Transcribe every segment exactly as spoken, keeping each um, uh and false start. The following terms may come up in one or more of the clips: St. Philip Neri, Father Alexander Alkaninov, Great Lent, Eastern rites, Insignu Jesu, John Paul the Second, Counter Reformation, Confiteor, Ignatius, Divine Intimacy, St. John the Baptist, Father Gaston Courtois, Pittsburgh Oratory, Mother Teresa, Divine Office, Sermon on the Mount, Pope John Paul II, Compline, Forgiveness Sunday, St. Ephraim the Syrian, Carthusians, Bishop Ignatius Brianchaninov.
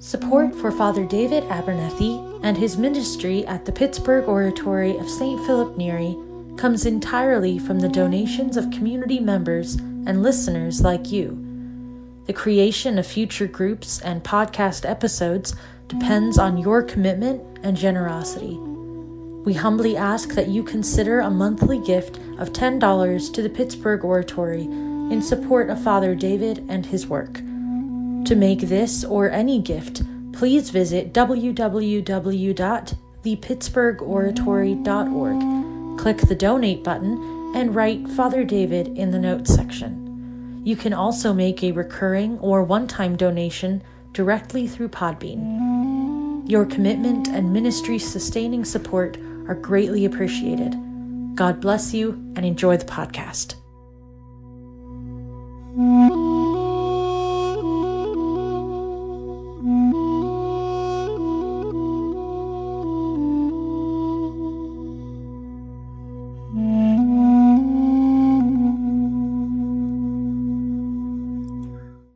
Support for Father David Abernethy and his ministry at the Pittsburgh Oratory of Saint Philip Neri comes entirely from the donations of community members and listeners like you. The creation of future groups and podcast episodes depends on your commitment and generosity. We humbly ask that you consider a monthly gift of ten dollars to the Pittsburgh Oratory in support of Father David and his work. To make this or any gift, please visit w w w dot the pittsburgh oratory dot org, click the Donate button, and write Father David in the Notes section. You can also make a recurring or one-time donation directly through Podbean. Your commitment and ministry-sustaining support are greatly appreciated. God bless you and enjoy the podcast.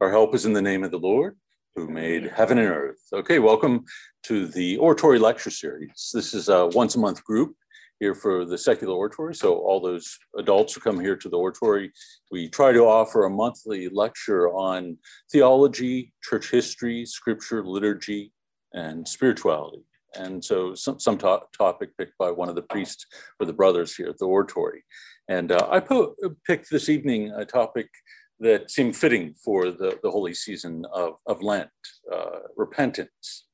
Our help is in the name of the Lord, who made heaven and earth. Okay, welcome to the Oratory Lecture Series. This is a once-a-month group here for the secular oratory, so all those adults who come here to the oratory, we try to offer a monthly lecture on theology, church history, scripture, liturgy, and spirituality. And so some, some to- topic picked by one of the priests or the brothers here at the oratory. And uh, I po- picked this evening a topic that seemed fitting for the, the holy season of, of Lent, uh, repentance.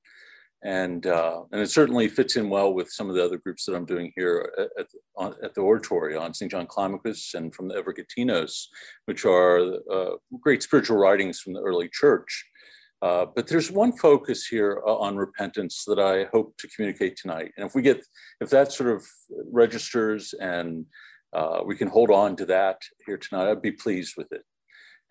And uh, and it certainly fits in well with some of the other groups that I'm doing here at, at, on, at the oratory on Saint John Climacus and from the Evergatinos, which are uh, great spiritual writings from the early church. Uh, but there's one focus here uh, on repentance that I hope to communicate tonight. And if we get, if that sort of registers and uh, we can hold on to that here tonight, I'd be pleased with it.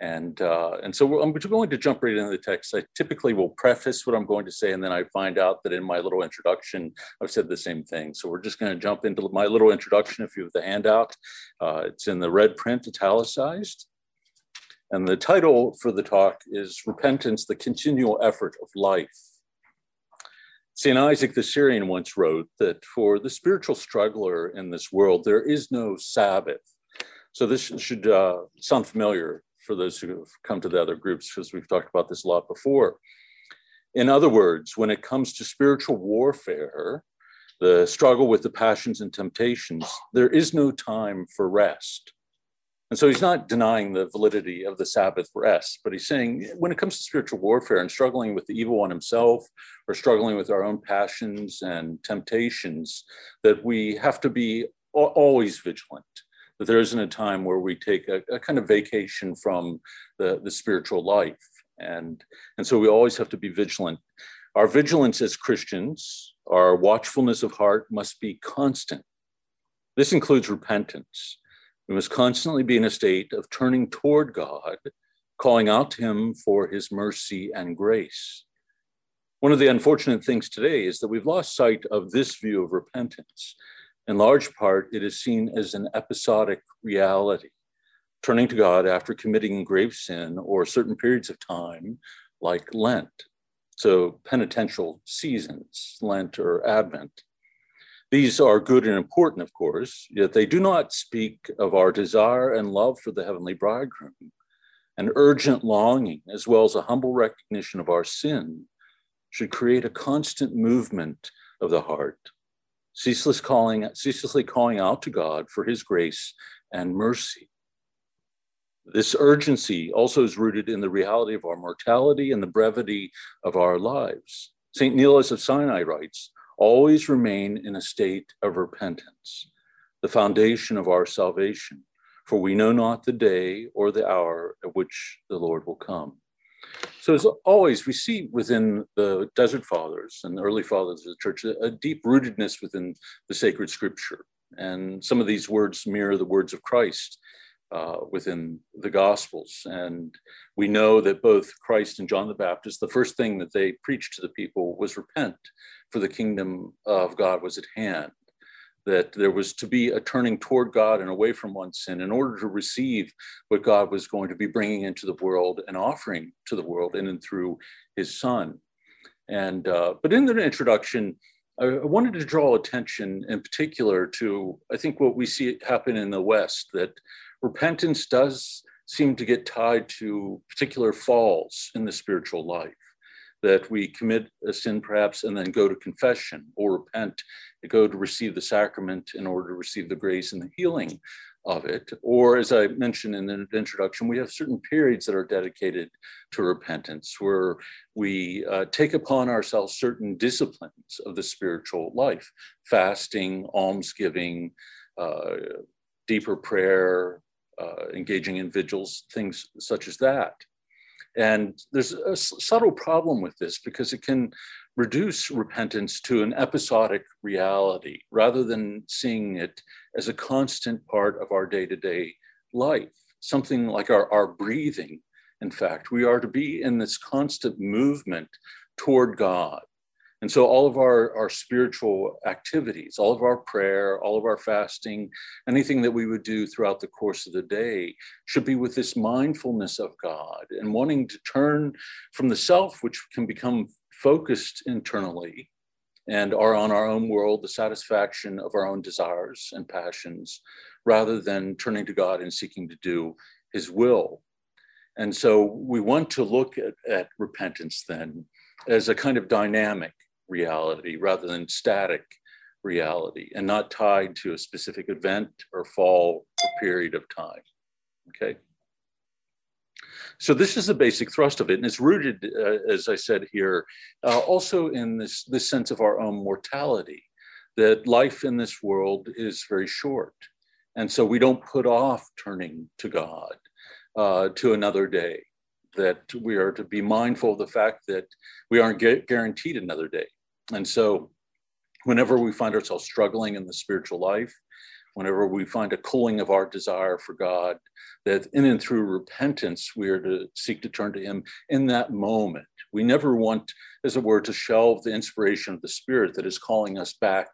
And uh, and so I'm going to jump right into the text. I typically will preface what I'm going to say, and then I find out that in my little introduction, I've said the same thing. So we're just going to jump into my little introduction. If you have the handout, uh, it's in the red print, italicized. And the title for the talk is Repentance, the Continual Effort of Life. Saint Isaac the Syrian once wrote that for the spiritual struggler in this world, there is no Sabbath. So this should uh, sound familiar for those who have come to the other groups, because we've talked about this a lot before. In other words, when it comes to spiritual warfare, the struggle with the passions and temptations, there is no time for rest. And so he's not denying the validity of the Sabbath rest, but he's saying when it comes to spiritual warfare and struggling with the evil one himself, or struggling with our own passions and temptations, that we have to be always vigilant. That there isn't a time where we take a, a kind of vacation from the, the spiritual life. And, and so we always have to be vigilant. Our vigilance as Christians, our watchfulness of heart must be constant. This includes repentance. We must constantly be in a state of turning toward God, calling out to him for his mercy and grace. One of the unfortunate things today is that we've lost sight of this view of repentance. In large part, it is seen as an episodic reality, turning to God after committing grave sin or certain periods of time, like Lent, so penitential seasons, Lent or Advent. These are good and important, of course, yet they do not speak of our desire and love for the heavenly bridegroom. An urgent longing, as well as a humble recognition of our sin, should create a constant movement of the heart, Ceaseless calling, ceaselessly calling out to God for his grace and mercy. This urgency also is rooted in the reality of our mortality and the brevity of our lives. Saint Nilus of Sinai writes, always remain in a state of repentance, the foundation of our salvation, for we know not the day or the hour at which the Lord will come. So as always, we see within the Desert Fathers and the early fathers of the church a deep rootedness within the sacred scripture. And some of these words mirror the words of Christ uh, within the Gospels. And we know that both Christ and John the Baptist, the first thing that they preached to the people was repent, for the kingdom of God was at hand. that there was to be a turning toward God and away from one's sin in order to receive what God was going to be bringing into the world and offering to the world in and through his son. And uh, but in the introduction, I wanted to draw attention in particular to, I think, what we see happen in the West, that repentance does seem to get tied to particular falls in the spiritual life, that we commit a sin perhaps and then go to confession or repent, go to receive the sacrament in order to receive the grace and the healing of it. Or as I mentioned in the introduction, we have certain periods that are dedicated to repentance where we uh, take upon ourselves certain disciplines of the spiritual life, fasting, almsgiving, uh, deeper prayer, uh, engaging in vigils, things such as that. And there's a subtle problem with this because it can reduce repentance to an episodic reality rather than seeing it as a constant part of our day-to-day life, something like our, our breathing. In fact, we are to be in this constant movement toward God. And so all of our, our spiritual activities, all of our prayer, all of our fasting, anything that we would do throughout the course of the day should be with this mindfulness of God and wanting to turn from the self, which can become focused internally and are on our own world, the satisfaction of our own desires and passions, rather than turning to God and seeking to do his will. And so we want to look at, at repentance then as a kind of dynamic reality rather than static reality and not tied to a specific event or fall or period of time, okay? So this is the basic thrust of it, and it's rooted, uh, as I said here, uh, also in this, this sense of our own mortality, that life in this world is very short. And so we don't put off turning to God uh, to another day, that we are to be mindful of the fact that we aren't gu- guaranteed another day. And so whenever we find ourselves struggling in the spiritual life, whenever we find a cooling of our desire for God, that in and through repentance, we are to seek to turn to him in that moment. We never want, as it were, to shelve the inspiration of the Spirit that is calling us back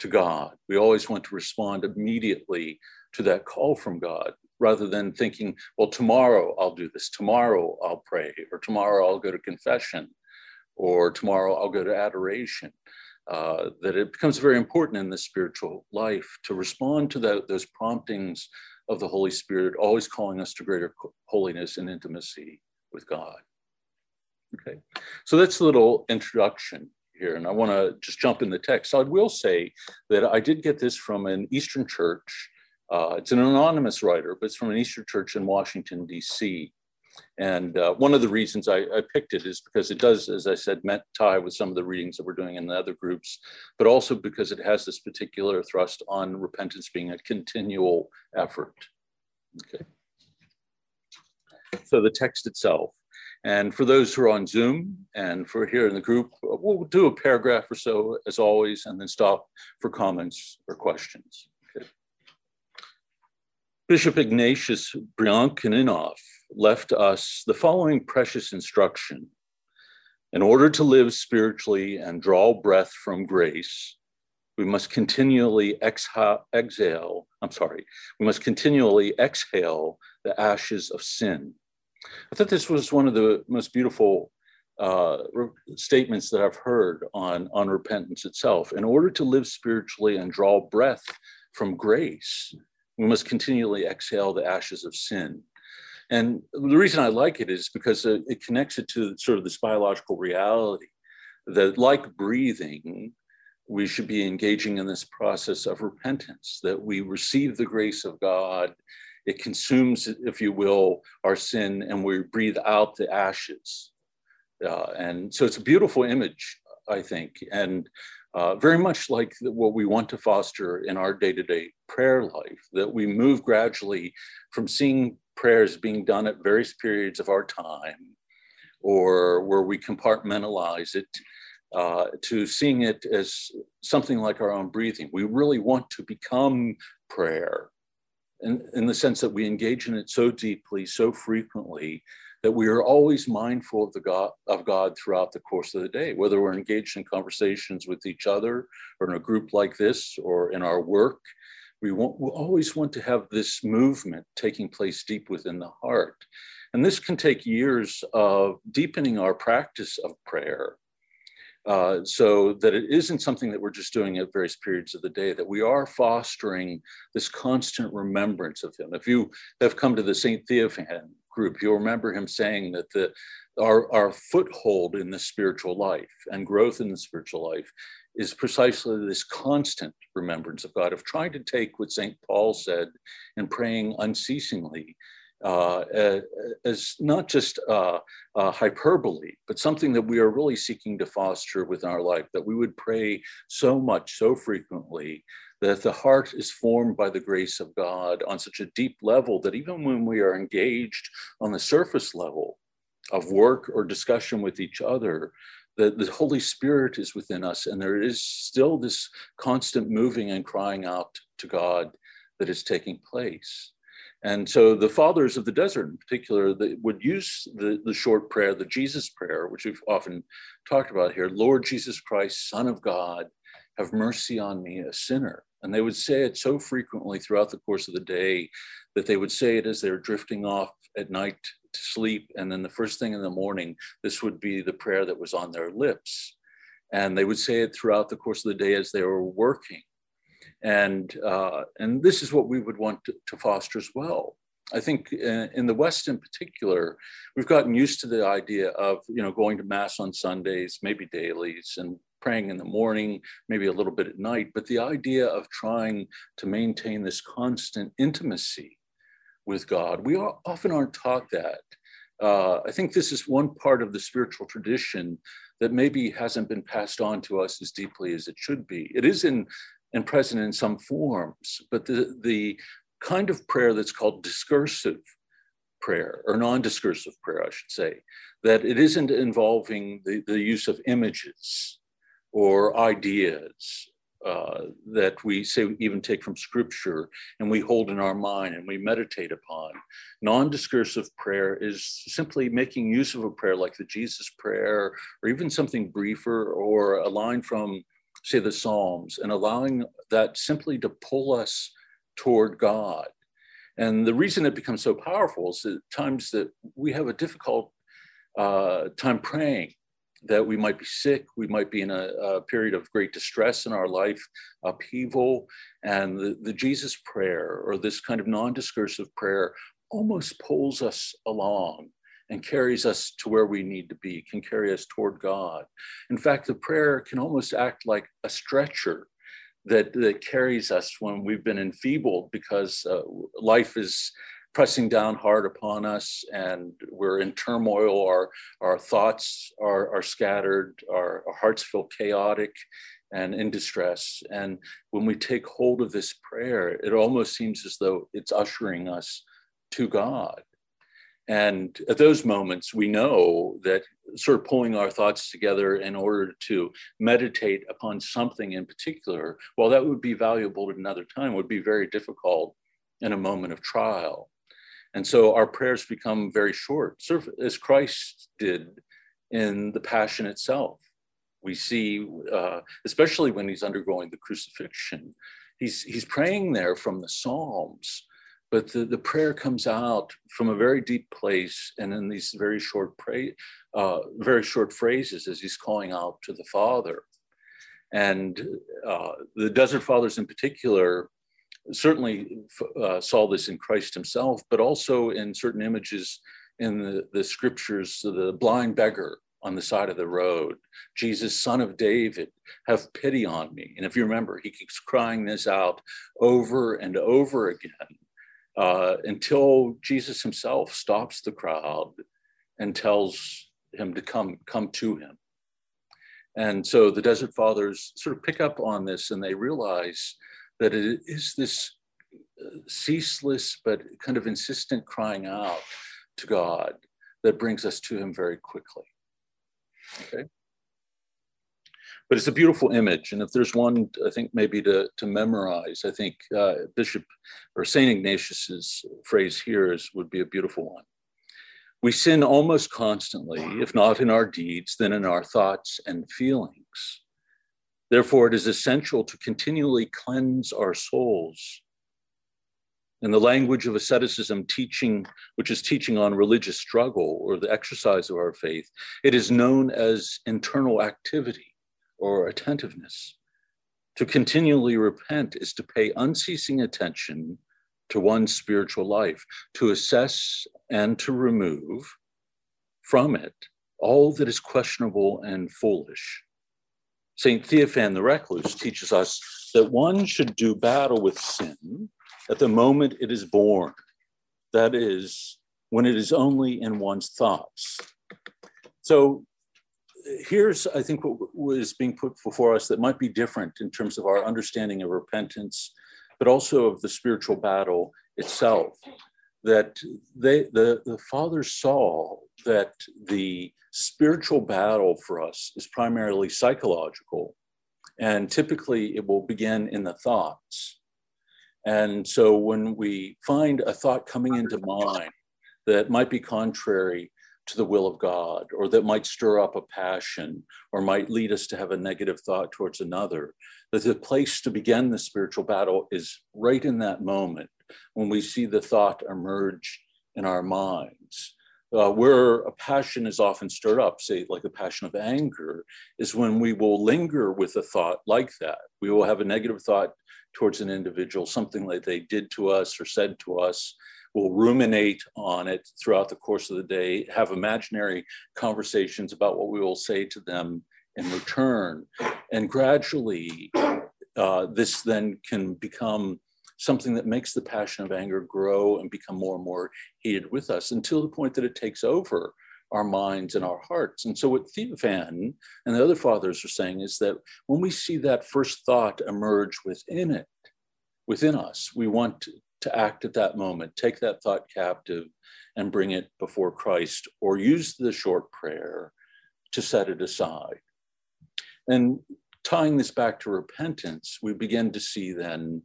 to God. We always want to respond immediately to that call from God, rather than thinking, well, tomorrow I'll do this, tomorrow I'll pray, or tomorrow I'll go to confession, or tomorrow I'll go to adoration. Uh, that it becomes very important in the spiritual life to respond to the, those promptings of the Holy Spirit, always calling us to greater holiness and intimacy with God. Okay, so that's a little introduction here, and I want to just jump in the text. So I will say that I did get this from an Eastern church. Uh, it's an anonymous writer, but it's from an Eastern church in Washington, D C. And uh, one of the reasons I, I picked it is because it does, as I said, met tie with some of the readings that we're doing in the other groups, but also because it has this particular thrust on repentance being a continual effort. Okay. So the text itself. And for those who are on Zoom and for here in the group, we'll do a paragraph or so as always, and then stop for comments or questions. Bishop Ignatius Brianchaninov left us the following precious instruction. In order to live spiritually and draw breath from grace, we must continually exhale, exhale, I'm sorry, we must continually exhale the ashes of sin. I thought this was one of the most beautiful uh, statements that I've heard on, on repentance itself. In order to live spiritually and draw breath from grace, we must continually exhale the ashes of sin. And the reason I like it is because it connects it to sort of this biological reality that, like breathing, we should be engaging in this process of repentance, that we receive the grace of God. It consumes, if you will, our sin, and we breathe out the ashes. Uh, and so it's a beautiful image, I think, and Uh, very much like the, what we want to foster in our day-to-day prayer life, that we move gradually from seeing prayers being done at various periods of our time, or where we compartmentalize it, uh, to seeing it as something like our own breathing. We really want to become prayer in, in the sense that we engage in it so deeply, so frequently, that we are always mindful of the God of God throughout the course of the day, whether we're engaged in conversations with each other or in a group like this or in our work. We want, we always want to have this movement taking place deep within the heart. And this can take years of deepening our practice of prayer uh, so that it isn't something that we're just doing at various periods of the day, that we are fostering this constant remembrance of him. If you have come to the Saint Theophan group, you'll remember him saying that the, our, our foothold in the spiritual life and growth in the spiritual life is precisely this constant remembrance of God, of trying to take what Saint Paul said and praying unceasingly uh, as not just uh, uh, hyperbole, but something that we are really seeking to foster within our life, that we would pray so much, so frequently, that the heart is formed by the grace of God on such a deep level that even when we are engaged on the surface level of work or discussion with each other, The, the Holy Spirit is within us, and there is still this constant moving and crying out to God that is taking place. And so the fathers of the desert in particular they would use the, the short prayer, the Jesus Prayer, which we've often talked about here, Lord Jesus Christ, Son of God, have mercy on me, a sinner. And they would say it so frequently throughout the course of the day that they would say it as they're drifting off at night to sleep. And then the first thing in the morning, this would be the prayer that was on their lips. And they would say it throughout the course of the day as they were working. And, uh, and this is what we would want to, to foster as well. I think in the West in particular, we've gotten used to the idea of, you know, going to mass on Sundays, maybe dailies, and praying in the morning, maybe a little bit at night, but the idea of trying to maintain this constant intimacy with God. We are, often aren't taught that. Uh, I think this is one part of the spiritual tradition that maybe hasn't been passed on to us as deeply as it should be. It is in and present in some forms, but the, the kind of prayer that's called discursive prayer, or non-discursive prayer, I should say, that it isn't involving the, the use of images or ideas uh, that we say we even take from scripture and we hold in our mind and we meditate upon. Non-discursive prayer is simply making use of a prayer like the Jesus Prayer, or even something briefer, or a line from, say, the Psalms, and allowing that simply to pull us toward God. And the reason it becomes so powerful is that times that we have a difficult uh, time praying, that we might be sick, we might be in a, a period of great distress in our life, upheaval, and the, the Jesus Prayer, or this kind of non-discursive prayer, almost pulls us along and carries us to where we need to be, can carry us toward God. In fact, the prayer can almost act like a stretcher that, that carries us when we've been enfeebled because uh, life is pressing down hard upon us, and we're in turmoil, our, our thoughts are, are scattered, our, our hearts feel chaotic and in distress. And when we take hold of this prayer, it almost seems as though it's ushering us to God. And at those moments, we know that sort of pulling our thoughts together in order to meditate upon something in particular, while that would be valuable at another time, would be very difficult in a moment of trial. And so our prayers become very short, sort of as Christ did in the Passion itself. We see, uh, especially when he's undergoing the crucifixion, he's, he's praying there from the Psalms, but the, the prayer comes out from a very deep place and in these very short, pray, uh, very short phrases as he's calling out to the Father. And uh, the Desert Fathers in particular certainly uh, saw this in Christ himself, but also in certain images in the, the scriptures, the blind beggar on the side of the road, Jesus, Son of David, have pity on me. And if you remember, he keeps crying this out over and over again uh, until Jesus himself stops the crowd and tells him to come, come to him. And so the Desert Fathers sort of pick up on this, and they realize that it is this ceaseless but kind of insistent crying out to God that brings us to him very quickly, okay? But it's a beautiful image. And if there's one, I think, maybe to, to memorize, I think uh, Bishop or Saint Ignatius's phrase here is, would be a beautiful one. We sin almost constantly, if not in our deeds, then in our thoughts and feelings. Therefore, it is essential to continually cleanse our souls. In the language of asceticism, teaching, which is teaching on religious struggle or the exercise of our faith, it is known as internal activity or attentiveness. To continually repent is to pay unceasing attention to one's spiritual life, to assess and to remove from it all that is questionable and foolish. Saint Theophan the Recluse teaches us that one should do battle with sin at the moment it is born, that is, when it is only in one's thoughts. So here's, I think, what was being put before us that might be different in terms of our understanding of repentance, but also of the spiritual battle itself, that they, the, the fathers saw that the spiritual battle for us is primarily psychological, and typically it will begin in the thoughts. And so when we find a thought coming into mind that might be contrary to the will of God, or that might stir up a passion, or might lead us to have a negative thought towards another, that the place to begin the spiritual battle is right in that moment when we see the thought emerge in our minds. Uh, where a passion is often stirred up, say like the passion of anger, is when we will linger with a thought like that. We will have a negative thought towards an individual, something like they did to us or said to us. We'll ruminate on it throughout the course of the day, have imaginary conversations about what we will say to them in return. And gradually, uh, this then can become something that makes the passion of anger grow and become more and more heated with us until the point that it takes over our minds and our hearts. And so what Theophan and the other fathers are saying is that when we see that first thought emerge within it, within us, we want to act at that moment, take that thought captive and bring it before Christ, or use the short prayer to set it aside. And tying this back to repentance, we begin to see then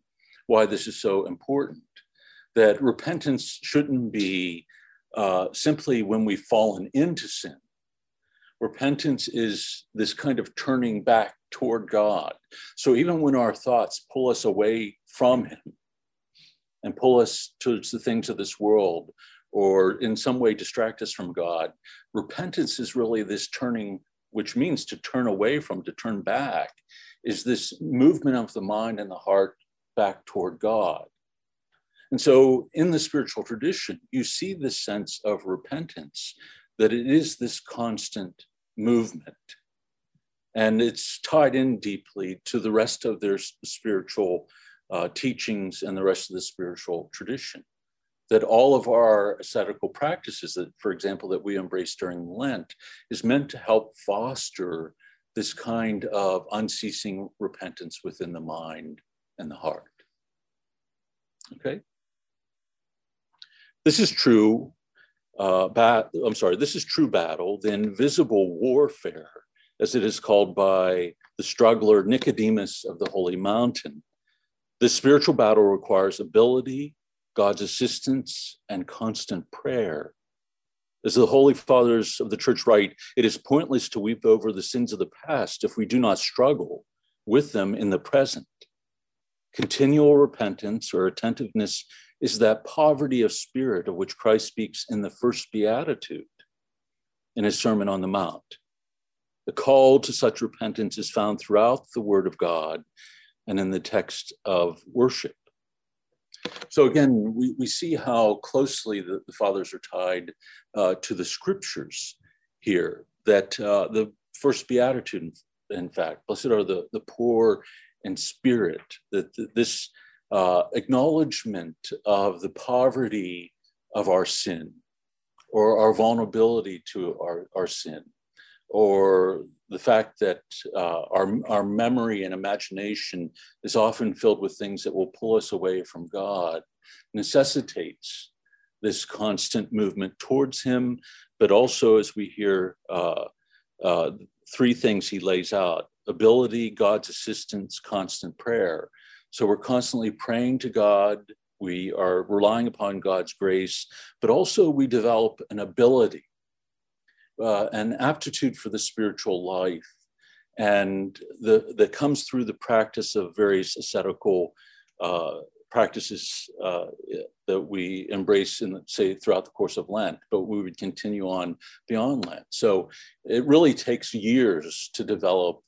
why this is so important, that repentance shouldn't be uh, simply when we've fallen into sin. Repentance is this kind of turning back toward God. So even when our thoughts pull us away from him and pull us towards the things of this world, or in some way distract us from God, repentance is really this turning, which means to turn away from, to turn back, is this movement of the mind and the heart back toward God. And so in the spiritual tradition, you see this sense of repentance, that it is this constant movement. And it's tied in deeply to the rest of their spiritual uh, teachings and the rest of the spiritual tradition, that all of our ascetical practices, that, for example, that we embrace during Lent, is meant to help foster this kind of unceasing repentance within the mind and the heart. Okay. This is true, uh, bat I'm sorry, this is true battle, the invisible warfare, as it is called by the struggler Nicodemus of the Holy Mountain. This spiritual battle requires ability, God's assistance, and constant prayer. As the Holy Fathers of the Church write, it is pointless to weep over the sins of the past if we do not struggle with them in the present. Continual repentance or attentiveness is that poverty of spirit of which Christ speaks in the first beatitude in his Sermon on the Mount. The call to such repentance is found throughout the Word of God and in the text of worship. So again, we, we see how closely the, the fathers are tied uh, to the scriptures here, that uh, the first beatitude, in fact, blessed are the, the poor and spirit, that this uh, acknowledgement of the poverty of our sin, or our vulnerability to our, our sin, or the fact that uh, our, our memory and imagination is often filled with things that will pull us away from God, necessitates this constant movement towards him. But also, as we hear, uh, uh, three things he lays out: ability, God's assistance, constant prayer. So we're constantly praying to God We are relying upon God's grace, but also we develop an ability, uh, an aptitude for the spiritual life. And the, that comes through the practice of various ascetical uh, practices uh, that we embrace in, say, throughout the course of Lent, but we would continue on beyond Lent. So it really takes years to develop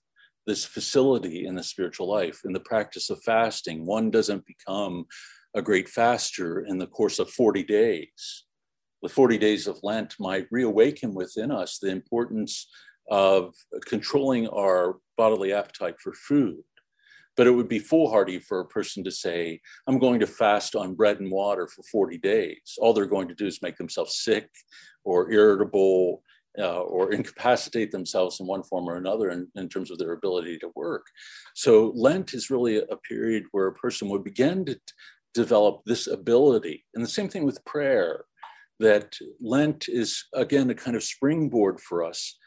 this facility in the spiritual life. In the practice of fasting, one doesn't become a great faster in the course of forty days. The forty days of Lent might reawaken within us the importance of controlling our bodily appetite for food. But it would be foolhardy for a person to say, I'm going to fast on bread and water for forty days. All they're going to do is make themselves sick or irritable uh, or incapacitate themselves in one form or another in, in terms of their ability to work. So Lent is really a period where a person would begin to t- develop this ability. And the same thing with prayer, that Lent is, again, a kind of springboard for us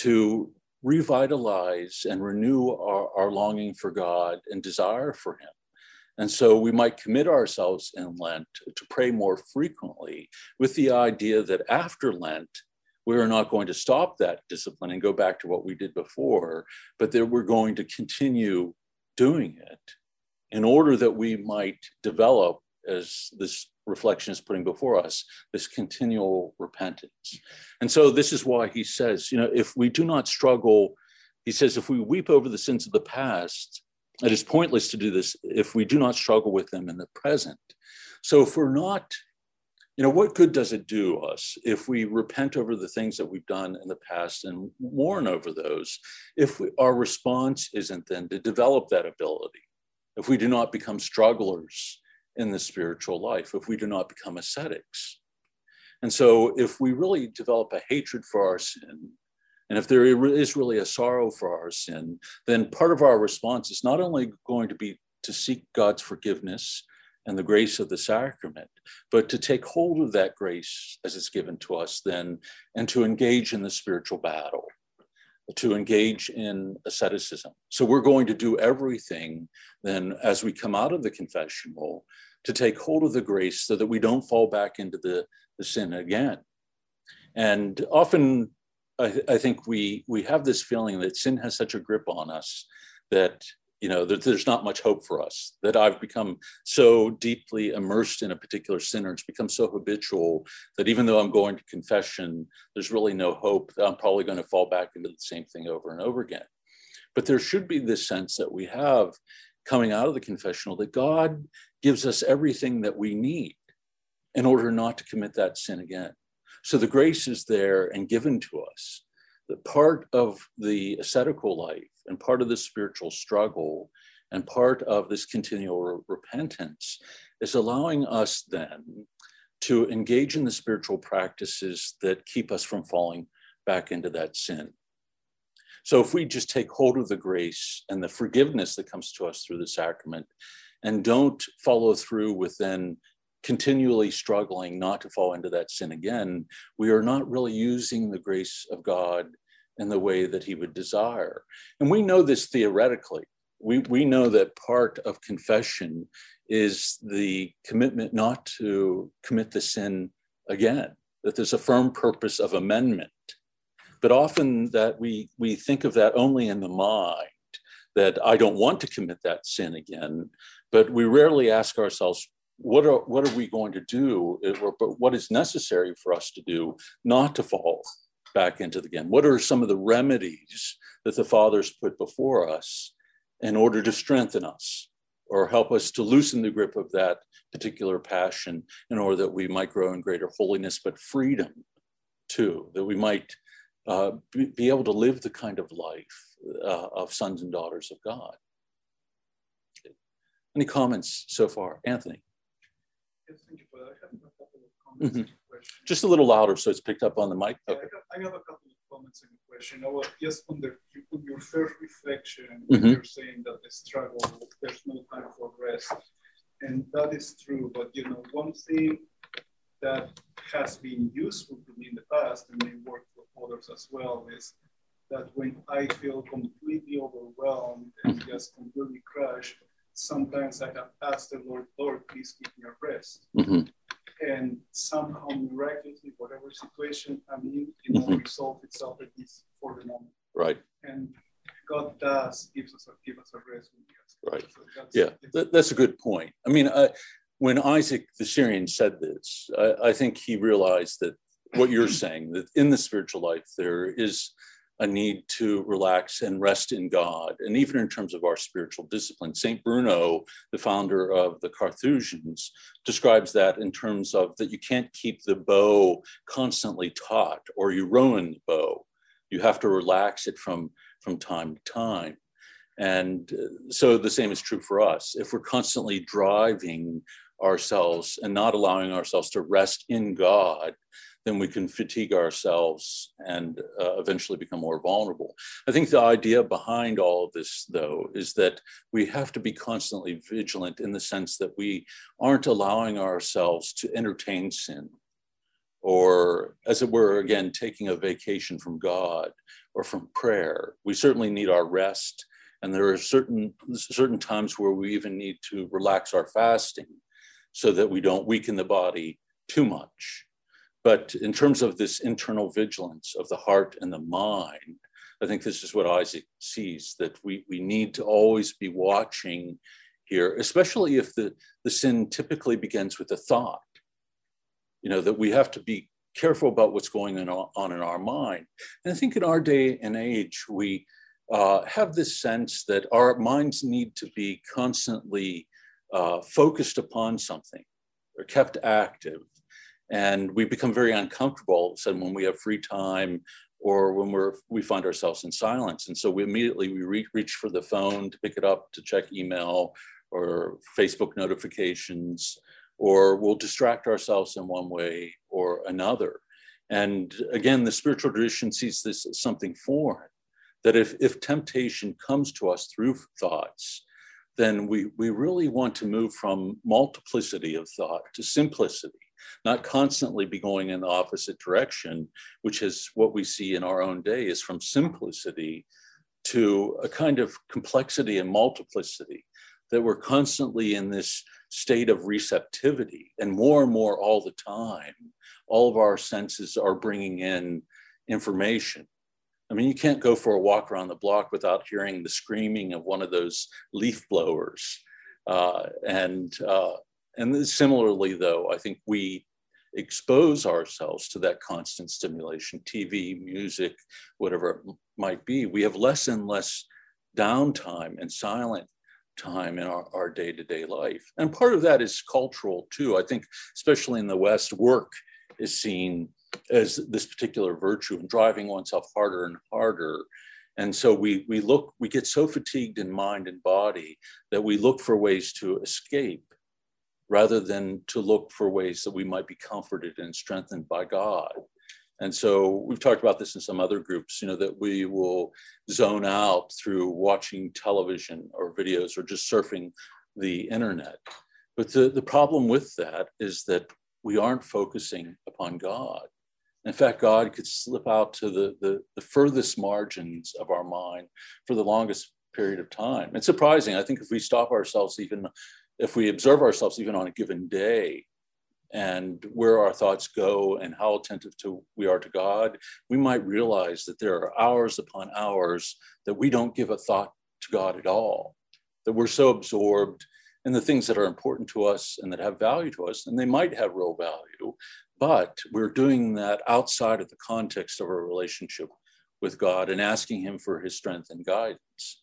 to revitalize and renew our, our longing for God and desire for him. And so we might commit ourselves in Lent to pray more frequently with the idea that after Lent, we are not going to stop that discipline and go back to what we did before, but that we're going to continue doing it in order that we might develop, as this reflection is putting before us, this continual repentance. And so this is why he says, you know, if we do not struggle, he says, if we weep over the sins of the past, it is pointless to do this if we do not struggle with them in the present. So if we're not, you know, what good does it do us if we repent over the things that we've done in the past and mourn over those, if we, our response isn't then to develop that ability, if we do not become strugglers in the spiritual life, if we do not become ascetics. And so if we really develop a hatred for our sin, and if there is really a sorrow for our sin, then part of our response is not only going to be to seek God's forgiveness and the grace of the sacrament, but to take hold of that grace as it's given to us then, and to engage in the spiritual battle, to engage in asceticism. So we're going to do everything then as we come out of the confessional to take hold of the grace so that we don't fall back into the, the sin again. And often I, I think we we have this feeling that sin has such a grip on us that, you know, that there's not much hope for us, that I've become so deeply immersed in a particular sin, or it's become so habitual that even though I'm going to confession, there's really no hope, that I'm probably going to fall back into the same thing over and over again. But there should be this sense that we have coming out of the confessional that God gives us everything that we need in order not to commit that sin again. So the grace is there and given to us. The part of the ascetical life and part of the spiritual struggle and part of this continual re- repentance is allowing us then to engage in the spiritual practices that keep us from falling back into that sin. So if we just take hold of the grace and the forgiveness that comes to us through the sacrament and don't follow through with then continually struggling not to fall into that sin again, we are not really using the grace of God in the way that he would desire. And we know this theoretically. We, we know that part of confession is the commitment not to commit the sin again, that there's a firm purpose of amendment. But often that we, we think of that only in the mind, that I don't want to commit that sin again, but we rarely ask ourselves, What are what are we going to do, but what is necessary for us to do not to fall back into the again? What are some of the remedies that the Fathers put before us in order to strengthen us or help us to loosen the grip of that particular passion in order that we might grow in greater holiness, but freedom too, that we might uh, be able to live the kind of life uh, of sons and daughters of God. Any comments so far? Anthony? Yes, thank you for that. I have a couple of comments mm-hmm. and a question. Just a little louder so it's picked up on the mic. Okay. Yeah, I, have, I have a couple of comments and a question. I was just on the, your first reflection, mm-hmm. you're saying that the struggle, there's no time for rest. And that is true. But, you know, one thing that has been useful to me in the past and may work for others as well is that when I feel completely overwhelmed and mm-hmm. just completely crushed, sometimes I have asked the Lord, Lord, please give me a rest. Mm-hmm. And somehow miraculously, whatever situation I'm in, it mm-hmm. will resolve itself, at least for the moment. Right. And God does gives us a, give us a rest when He asks. Right. So that's, yeah, that, that's a good point. I mean, I, when Isaac the Syrian said this, I, I think he realized that what you're saying, that in the spiritual life, there is a need to relax and rest in God. And even in terms of our spiritual discipline, Saint Bruno, the founder of the Carthusians, describes that in terms of that you can't keep the bow constantly taut, or you ruin the bow. You have to relax it from, from time to time. And so the same is true for us. If we're constantly driving ourselves and not allowing ourselves to rest in God, then we can fatigue ourselves and uh, eventually become more vulnerable. I think the idea behind all of this, though, is that we have to be constantly vigilant in the sense that we aren't allowing ourselves to entertain sin, or, as it were, again, taking a vacation from God or from prayer. We certainly need our rest, and there are certain, certain times where we even need to relax our fasting so that we don't weaken the body too much. But in terms of this internal vigilance of the heart and the mind, I think this is what Isaac sees, that we, we need to always be watching here, especially if the, the sin typically begins with a thought, you know, that we have to be careful about what's going on in our mind. And I think in our day and age, we uh, have this sense that our minds need to be constantly uh, focused upon something or kept active. And we become very uncomfortable all of a sudden when we have free time, or when we're, we find ourselves in silence. And so we immediately we re- reach for the phone to pick it up, to check email or Facebook notifications, or we'll distract ourselves in one way or another. And again, the spiritual tradition sees this as something foreign, that if, if temptation comes to us through thoughts, then we, we really want to move from multiplicity of thought to simplicity. Not constantly be going in the opposite direction, which is what we see in our own day, is from simplicity to a kind of complexity and multiplicity, that we're constantly in this state of receptivity, and more and more all the time, all of our senses are bringing in information. I mean, you can't go for a walk around the block without hearing the screaming of one of those leaf blowers. Uh, and uh, And similarly, though, I think we expose ourselves to that constant stimulation, T V, music, whatever it might be. We have less and less downtime and silent time in our, our day-to-day life. And part of that is cultural, too. I think, especially in the West, work is seen as this particular virtue and driving oneself harder and harder. And so we we look, we get so fatigued in mind and body that we look for ways to escape, rather than to look for ways that we might be comforted and strengthened by God. And so we've talked about this in some other groups, you know, that we will zone out through watching television or videos or just surfing the internet. But the, the problem with that is that we aren't focusing upon God. In fact, God could slip out to the, the, the furthest margins of our mind for the longest period of time. It's surprising. I think if we stop ourselves even If we observe ourselves even on a given day and where our thoughts go and how attentive to we are to God, we might realize that there are hours upon hours that we don't give a thought to God at all, that we're so absorbed in the things that are important to us and that have value to us, and they might have real value, but we're doing that outside of the context of our relationship with God and asking Him for His strength and guidance.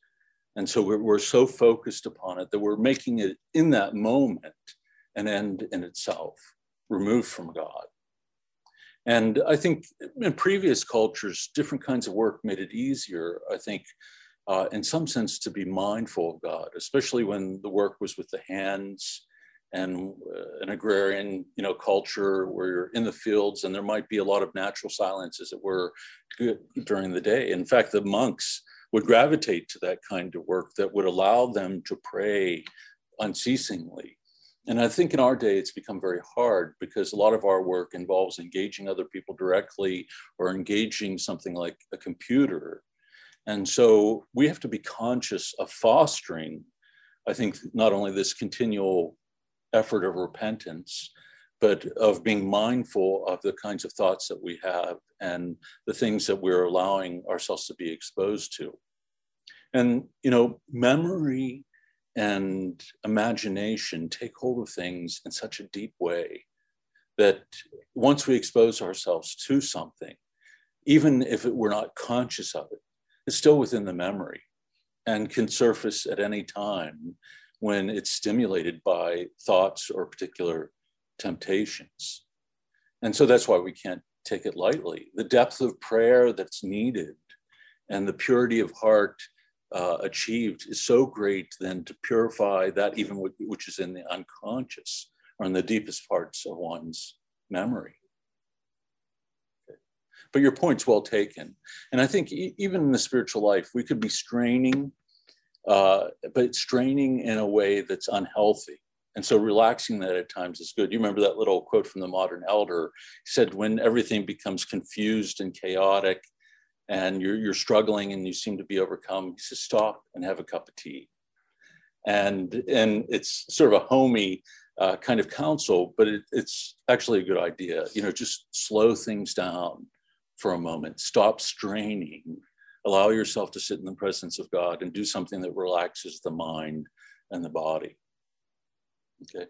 And so we're, we're so focused upon it that we're making it in that moment an end in itself, removed from God. And I think in previous cultures, different kinds of work made it easier, I think, uh, in some sense, to be mindful of God, especially when the work was with the hands and uh, an agrarian, you know, culture where you're in the fields and there might be a lot of natural silence, as it were, during the day. In fact, the monks would gravitate to that kind of work that would allow them to pray unceasingly. And I think in our day, it's become very hard because a lot of our work involves engaging other people directly or engaging something like a computer. And so we have to be conscious of fostering I think not only this continual effort of repentance, but of being mindful of the kinds of thoughts that we have and the things that we're allowing ourselves to be exposed to. And, you know, memory and imagination take hold of things in such a deep way that once we expose ourselves to something, even if we're not conscious of it, it's still within the memory and can surface at any time when it's stimulated by thoughts or particular temptations. And so that's why we can't take it lightly. The depth of prayer that's needed and the purity of heart uh, achieved is so great then to purify that even which is in the unconscious or in the deepest parts of one's memory. But your point's well taken. And I think e- even in the spiritual life, we could be straining, uh, but straining in a way that's unhealthy. And so relaxing that at times is good. You remember that little quote from the modern elder. He said, when everything becomes confused and chaotic and you're, you're struggling and you seem to be overcome, he says, stop and have a cup of tea. And, and it's sort of a homey uh, kind of counsel, but it, it's actually a good idea. You know, just slow things down for a moment, stop straining, allow yourself to sit in the presence of God and do something that relaxes the mind and the body. Okay,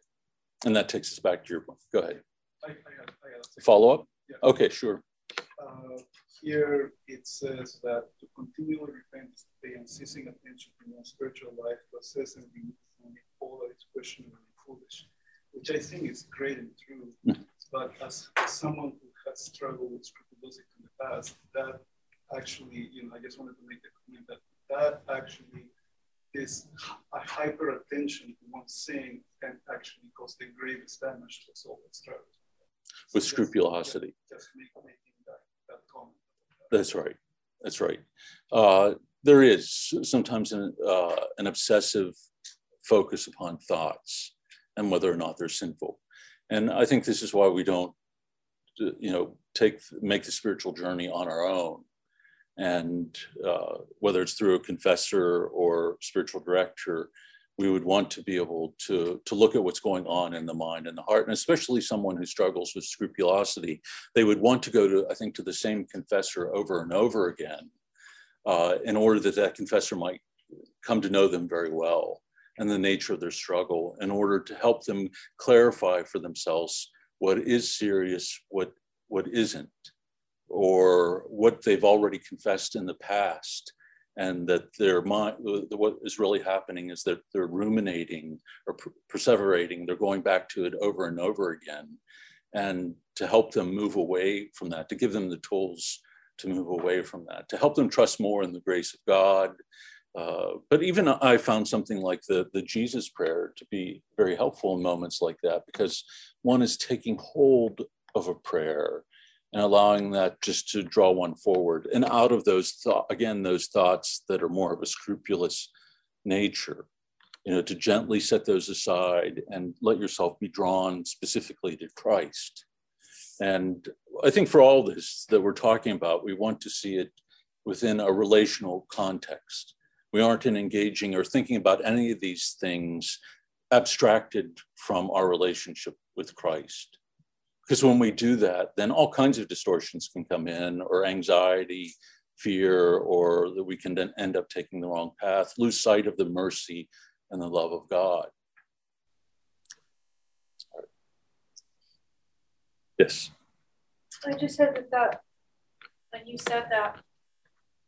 and that takes us back to your point. Go ahead. I, I got, I got follow up? Yeah. Okay, sure. Uh, here it says that to continually repent is to pay unceasing attention to one's spiritual life, to assess and be all that is questionable and foolish, which I think is great and true, mm-hmm. but as someone who has struggled with scrupulosity in the past, that actually, you know, I just wanted to make the comment that that actually is a hyper-attention to one thing can actually cause the gravest damage to soul that struggles. With so scrupulosity. Just, just making that, that comment. That's right, that's right. Uh, there is sometimes an, uh, an obsessive focus upon thoughts and whether or not they're sinful. And I think this is why we don't To, you know, take make the spiritual journey on our own, and uh, whether it's through a confessor or spiritual director, we would want to be able to to look at what's going on in the mind and the heart, and especially someone who struggles with scrupulosity, they would want to go to, I think, to the same confessor over and over again, uh, in order that that confessor might come to know them very well and the nature of their struggle, in order to help them clarify for themselves what is serious, what what isn't, or what they've already confessed in the past, and that their mind, what is really happening is that they're ruminating or perseverating, they're going back to it over and over again, and to help them move away from that, to give them the tools to move away from that, to help them trust more in the grace of God. Uh, but even I found something like the, the Jesus Prayer to be very helpful in moments like that, because one is taking hold of a prayer and allowing that just to draw one forward and out of those, th- again, those thoughts that are more of a scrupulous nature, you know, to gently set those aside and let yourself be drawn specifically to Christ. And I think for all this that we're talking about, we want to see it within a relational context. We aren't in engaging or thinking about any of these things abstracted from our relationship with Christ. Because when we do that, then all kinds of distortions can come in, or anxiety, fear, or that we can then end up taking the wrong path, lose sight of the mercy and the love of God. All right. Yes. I just had the thought when you said that,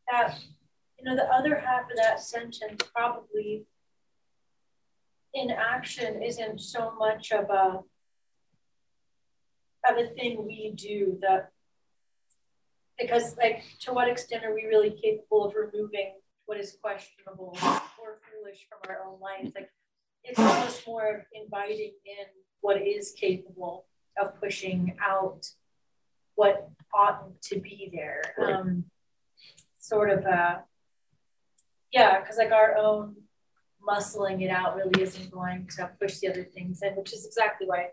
that you know, the other half of that sentence probably in action isn't so much of a of a thing we do, that because like to what extent are we really capable of removing what is questionable or foolish from our own life? Like it's almost more of inviting in what is capable of pushing out what oughtn't to be there. Right. Um, sort of a Yeah, because like our own muscling it out really isn't going to push the other things in, which is exactly why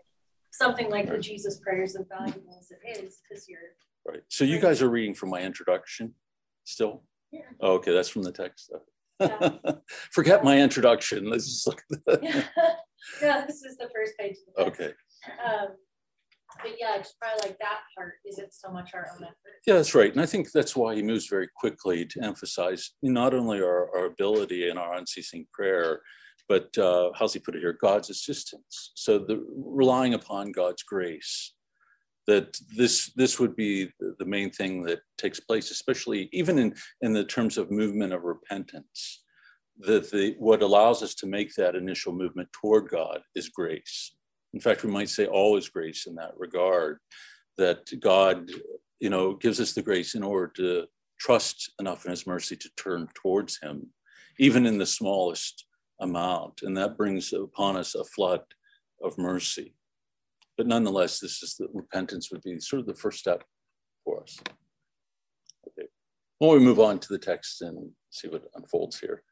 something like right. the Jesus Prayer is as valuable as it is, because you're right. So you guys are reading from my introduction still? Yeah. Oh, okay, that's from the text. Yeah. Forget my introduction. This is like the... yeah. No, this is the first page of the book. Okay. Um, but yeah, it's probably like that part isn't so much our own effort. Yeah, that's right. And I think that's why he moves very quickly to emphasize not only our, our ability and our unceasing prayer, but uh, how's he put it here? God's assistance. So the relying upon God's grace, that this this would be the main thing that takes place, especially even in, in the terms of movement of repentance, that the, what allows us to make that initial movement toward God is grace. In fact, we might say all is grace in that regard, that God, you know, gives us the grace in order to trust enough in his mercy to turn towards him, even in the smallest amount. And that brings upon us a flood of mercy. But nonetheless, this is the repentance would be sort of the first step for us. Okay. Well, we move on to the text and see what unfolds here.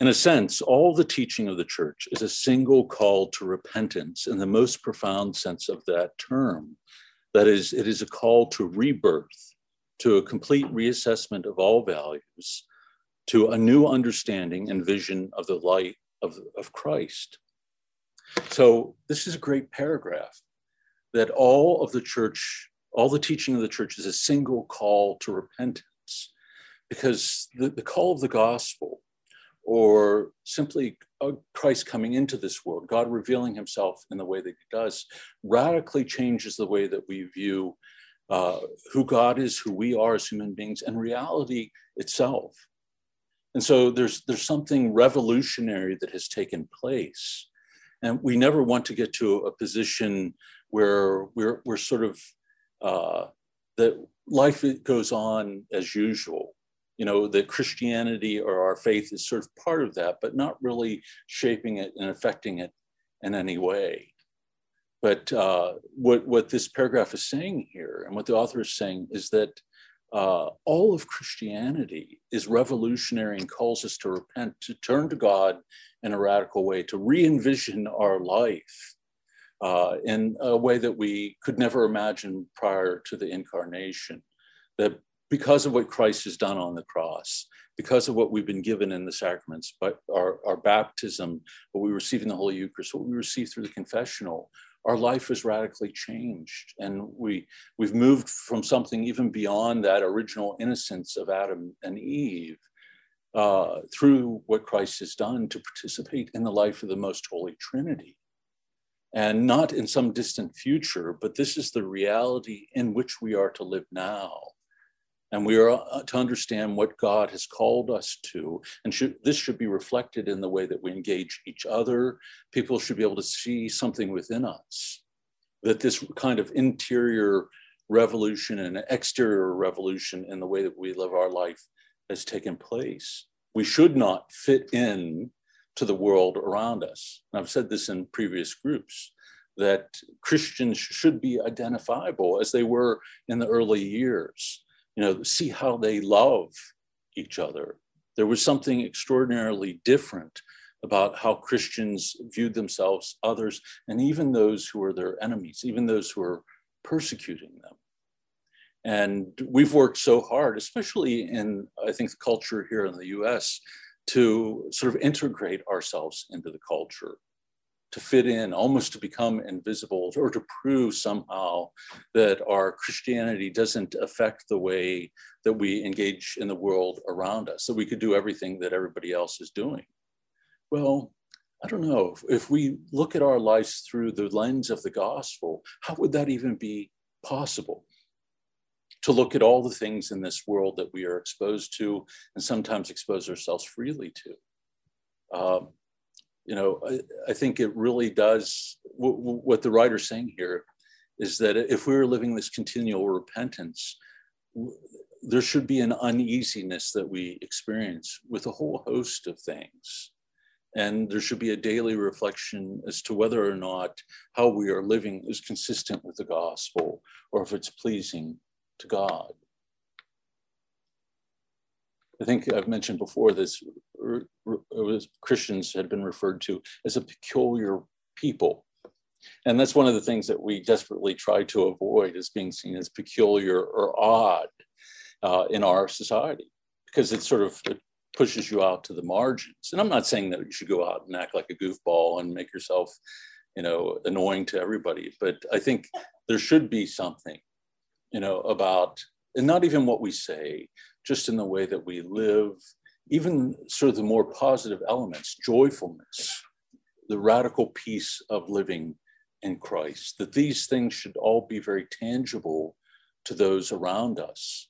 In a sense, all the teaching of the church is a single call to repentance in the most profound sense of that term. That is, it is a call to rebirth, to a complete reassessment of all values, to a new understanding and vision of the light of, of Christ. So this is a great paragraph, that all of the church, all the teaching of the church is a single call to repentance, because the, the call of the gospel, or simply Christ coming into this world, God revealing himself in the way that he does, radically changes the way that we view uh, who God is, who we are as human beings, and reality itself. And so there's, there's something revolutionary that has taken place. And we never want to get to a position where we're, we're sort of, uh, that life goes on as usual. You know, that Christianity or our faith is sort of part of that, but not really shaping it and affecting it in any way. But uh, what, what this paragraph is saying here, and what the author is saying, is that uh, all of Christianity is revolutionary and calls us to repent, to turn to God in a radical way, to re-envision our life uh, in a way that we could never imagine prior to the incarnation. That because of what Christ has done on the cross, because of what we've been given in the sacraments, but our, our baptism, what we receive in the Holy Eucharist, what we receive through the confessional, our life is radically changed. And we, we've moved from something even beyond that original innocence of Adam and Eve uh, through what Christ has done to participate in the life of the Most Holy Trinity. And not in some distant future, but this is the reality in which we are to live now. And we are to understand what God has called us to. And should, this should be reflected in the way that we engage each other. People should be able to see something within us, that this kind of interior revolution and exterior revolution in the way that we live our life has taken place. We should not fit in to the world around us. And I've said this in previous groups, that Christians should be identifiable as they were in the early years. You know, see how they love each other. There was something extraordinarily different about how Christians viewed themselves, others, and even those who were their enemies, even those who were persecuting them. And we've worked so hard, especially in, I think, the culture here in the U S, to sort of integrate ourselves into the culture, to fit in, almost to become invisible, or to prove somehow that our Christianity doesn't affect the way that we engage in the world around us, so we could do everything that everybody else is doing. Well, I don't know, if we look at our lives through the lens of the gospel, how would that even be possible? To look at all the things in this world that we are exposed to and sometimes expose ourselves freely to. Um, You know, I, I think it really does, w- w- what the writer's saying here is that if we were living this continual repentance, w- there should be an uneasiness that we experience with a whole host of things. And there should be a daily reflection as to whether or not how we are living is consistent with the gospel, or if it's pleasing to God. I think I've mentioned before this, Christians had been referred to as a peculiar people. And that's one of the things that we desperately try to avoid, is being seen as peculiar or odd uh, in our society. because it sort of it pushes you out to the margins. And I'm not saying that you should go out and act like a goofball and make yourself, you know, annoying to everybody. But I think there should be something, you know, about, and not even what we say, just in the way that we live, even sort of the more positive elements, joyfulness, the radical peace of living in Christ, that these things should all be very tangible to those around us,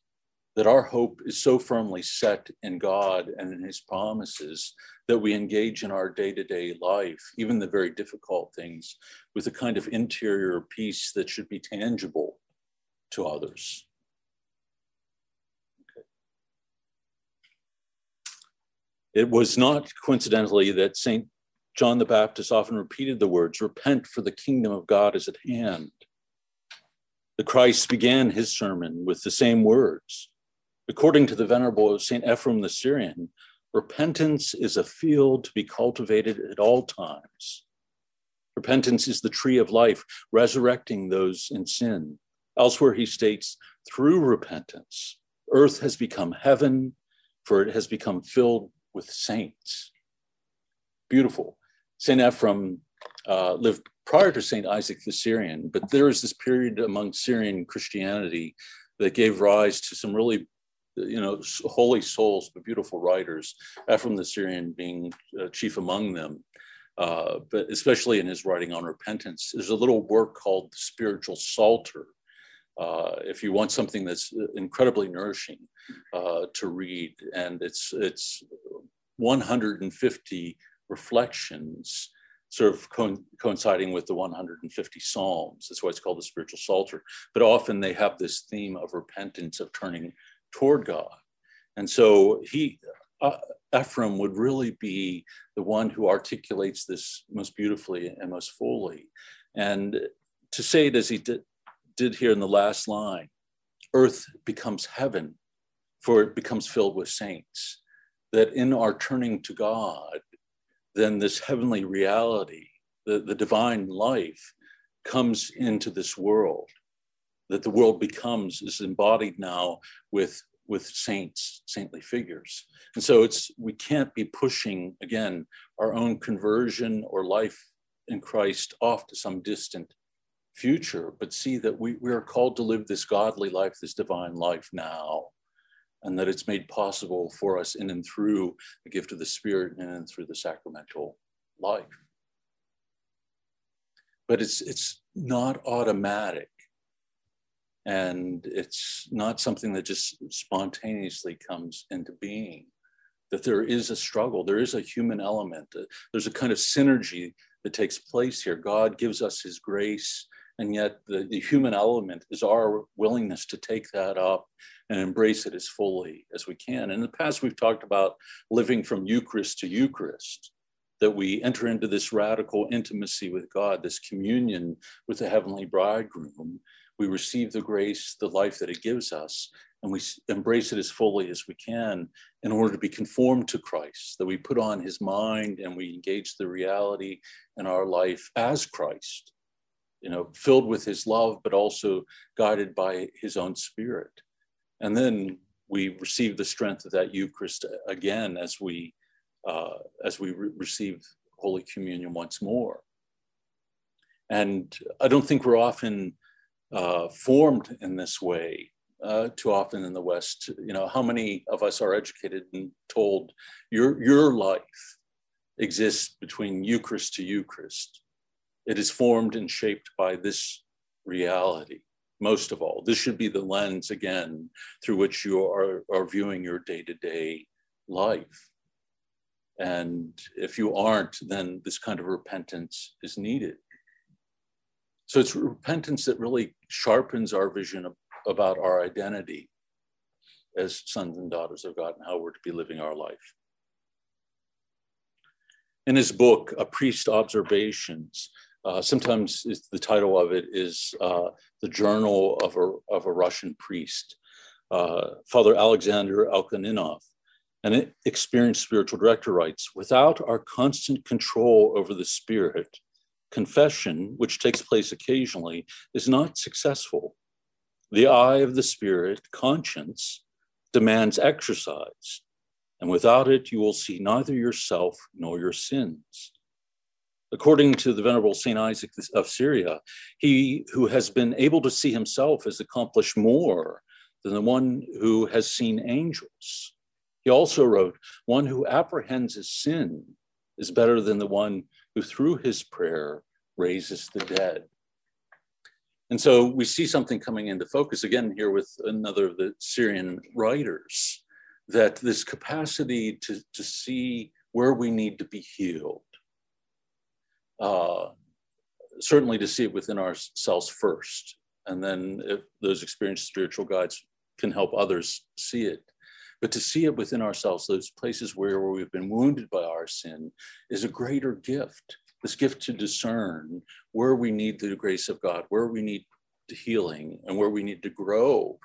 that our hope is so firmly set in God and in his promises that we engage in our day-to-day life, even the very difficult things, with a kind of interior peace that should be tangible to others. Okay. It was not coincidentally that Saint John the Baptist often repeated the words, "Repent, for the kingdom of God is at hand." The Christ began his sermon with the same words. According to the Venerable Saint Ephraim the Syrian, repentance is a field to be cultivated at all times. Repentance is the tree of life, resurrecting those in sin. Elsewhere he states, through repentance, earth has become heaven, for it has become filled with saints. Beautiful. Saint Ephraim uh, lived prior to Saint Isaac the Syrian, but there is this period among Syrian Christianity that gave rise to some really, you know, holy souls, but beautiful writers, Ephraim the Syrian being uh, chief among them, uh, but especially in his writing on repentance. There's a little work called the Spiritual Psalter. Uh, if you want something that's incredibly nourishing uh, to read, and it's, it's one hundred fifty reflections sort of co coinciding with the one hundred fifty Psalms. That's why it's called the Spiritual Psalter. But often they have this theme of repentance, of turning toward God. And so he, uh, Ephraim would really be the one who articulates this most beautifully and most fully. And to say it as he did, did here in the last line, earth becomes heaven, for it becomes filled with saints, that in our turning to God, then this heavenly reality, the, the divine life comes into this world, that the world becomes, is embodied now with, with saints, saintly figures. And so it's, we can't be pushing, again, our own conversion or life in Christ off to some distant future, but see that we, we are called to live this godly life, this divine life now, and that it's made possible for us in and through the gift of the Spirit and in and through the sacramental life. But it's, it's not automatic. And it's not something that just spontaneously comes into being, that there is a struggle, there is a human element, there's a kind of synergy that takes place here. God gives us his grace, and yet the, the human element is our willingness to take that up and embrace it as fully as we can. In the past, we've talked about living from Eucharist to Eucharist, that we enter into this radical intimacy with God, this communion with the heavenly bridegroom. We receive the grace, the life that it gives us, and we embrace it as fully as we can in order to be conformed to Christ, that we put on his mind and we engage the reality in our life as Christ, you know, filled with his love, but also guided by his own Spirit. And then we receive the strength of that Eucharist again as we, uh, as we re receive Holy Communion once more. And I don't think we're often Uh, formed in this way uh, too often in the West. You know, how many of us are educated and told your, your life exists between Eucharist to Eucharist? It is formed and shaped by this reality, most of all. This should be the lens, again, through which you are, are viewing your day-to-day life. And if you aren't, then this kind of repentance is needed. So it's repentance that really sharpens our vision of, about our identity as sons and daughters of God and how we're to be living our life. In his book, A Priest's Observations, uh, sometimes it's, the title of it is uh, The Journal of a, of a Russian Priest, uh, Father Alexander Alkaninov, an experienced spiritual director, writes, "Without our constant control over the Spirit, confession, which takes place occasionally, is not successful. The eye of the Spirit, conscience, demands exercise, and without it, you will see neither yourself nor your sins. According to the Venerable Saint Isaac of Syria, he who has been able to see himself has accomplished more than the one who has seen angels. He also wrote, one who apprehends his sin is better than the one who through his prayer raises the dead. And so we see something coming into focus again here with another of the Syrian writers, that this capacity to, to see where we need to be healed, uh, certainly to see it within ourselves first, and then if those experienced spiritual guides can help others see it. But to see it within ourselves, those places where, where we've been wounded by our sin, is a greater gift. This gift to discern where we need the grace of God, where we need the healing, and where we need to grow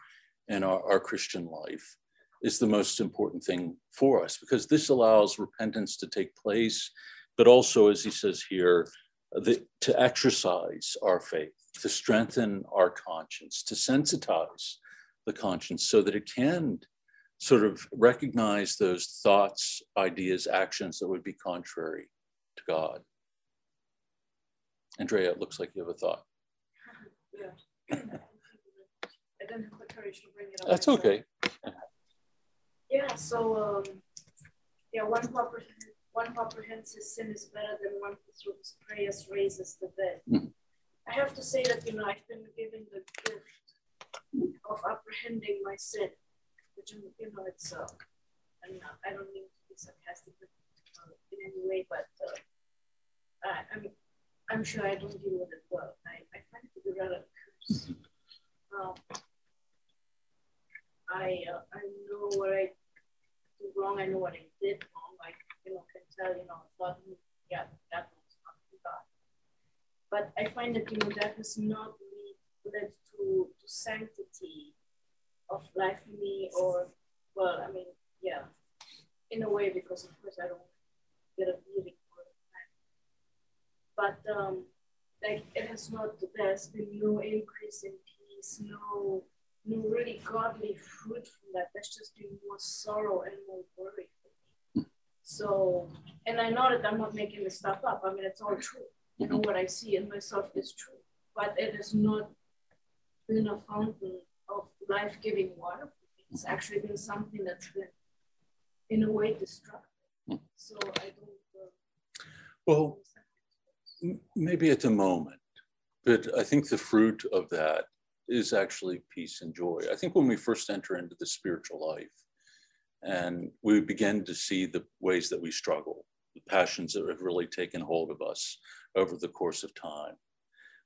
in our, our Christian life is the most important thing for us, because this allows repentance to take place, but also, as he says here, the, to exercise our faith, to strengthen our conscience, to sensitize the conscience so that it can sort of recognize those thoughts, ideas, actions that would be contrary to God. Andrea, it looks like you have a thought. Yeah. I didn't have the courage to bring it up. That's okay. Yeah, so, um, yeah, one who, apprehend, one who apprehends his sin is better than one who through his prayers raises the dead. Mm-hmm. I have to say that, you know, I've been given the gift of apprehending my sin, which, you know, it's, uh, I mean, I don't mean to be sarcastic uh, in any way, but uh, I, I mean, I'm sure I don't deal with it well. I, I find it to be rather cursed. Um, I uh, I know what I did wrong. I know what I did wrong. I you know can tell you know I thought yeah that was not God. But I find that you know that has not led to to sanctity of life for me, or well I mean yeah in a way, because of course I don't get a really. But um, like it has not, there's been no increase in peace, no, no really godly fruit from that. There's just been more sorrow and more worry for me. So, and I know that I'm not making this stuff up. I mean, it's all true. You know, what I see in myself is true. But it has not been a fountain of life-giving water. It's actually been something that's been, in a way, destructive. So I don't. Uh, well. Maybe at the moment, but I think the fruit of that is actually peace and joy. I think when we first enter into the spiritual life and we begin to see the ways that we struggle, the passions that have really taken hold of us over the course of time,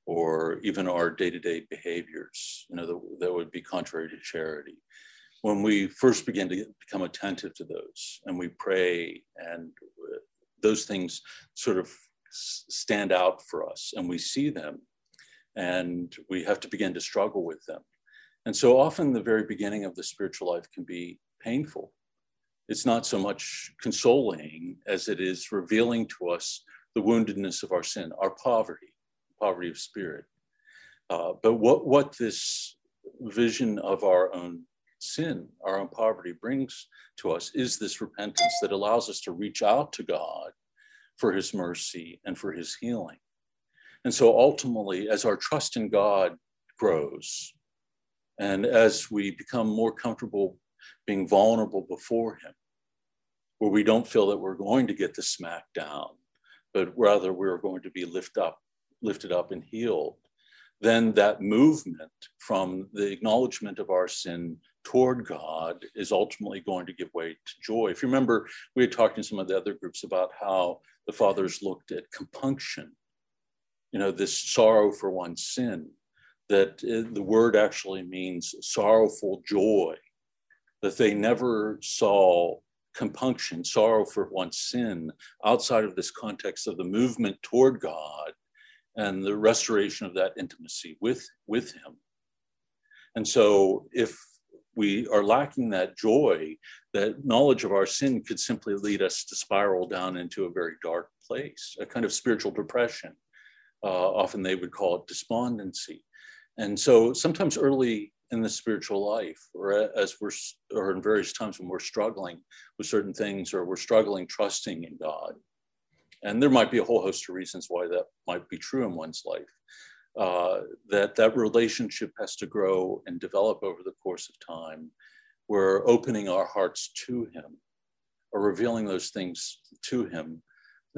or even our day-to-day behaviors, you know, that, that would be contrary to charity. When we first begin to become attentive to those and we pray, and those things sort of stand out for us, and we see them, and we have to begin to struggle with them. And so often the very beginning of the spiritual life can be painful. It's not so much consoling as it is revealing to us the woundedness of our sin, our poverty, poverty of spirit. Uh, but what, what this vision of our own sin, our own poverty brings to us is this repentance that allows us to reach out to God for his mercy and for his healing. And so ultimately, as our trust in God grows, and as we become more comfortable being vulnerable before him, where we don't feel that we're going to get the smack down, but rather we're going to be lift up, lifted up and healed, then that movement from the acknowledgement of our sin toward God is ultimately going to give way to joy. If you remember, we had talked in some of the other groups about how the fathers looked at compunction, you know, this sorrow for one's sin, that the word actually means sorrowful joy, that they never saw compunction, sorrow for one's sin, outside of this context of the movement toward God and the restoration of that intimacy with, with him. And so if we are lacking that joy, that knowledge of our sin could simply lead us to spiral down into a very dark place, a kind of spiritual depression. Uh, often they would call it despondency. And so sometimes early in the spiritual life, or as we're, or in various times when we're struggling with certain things, or we're struggling trusting in God. And there might be a whole host of reasons why that might be true in one's life, uh, that that relationship has to grow and develop over the course of time. We're opening our hearts to him, or revealing those things to him,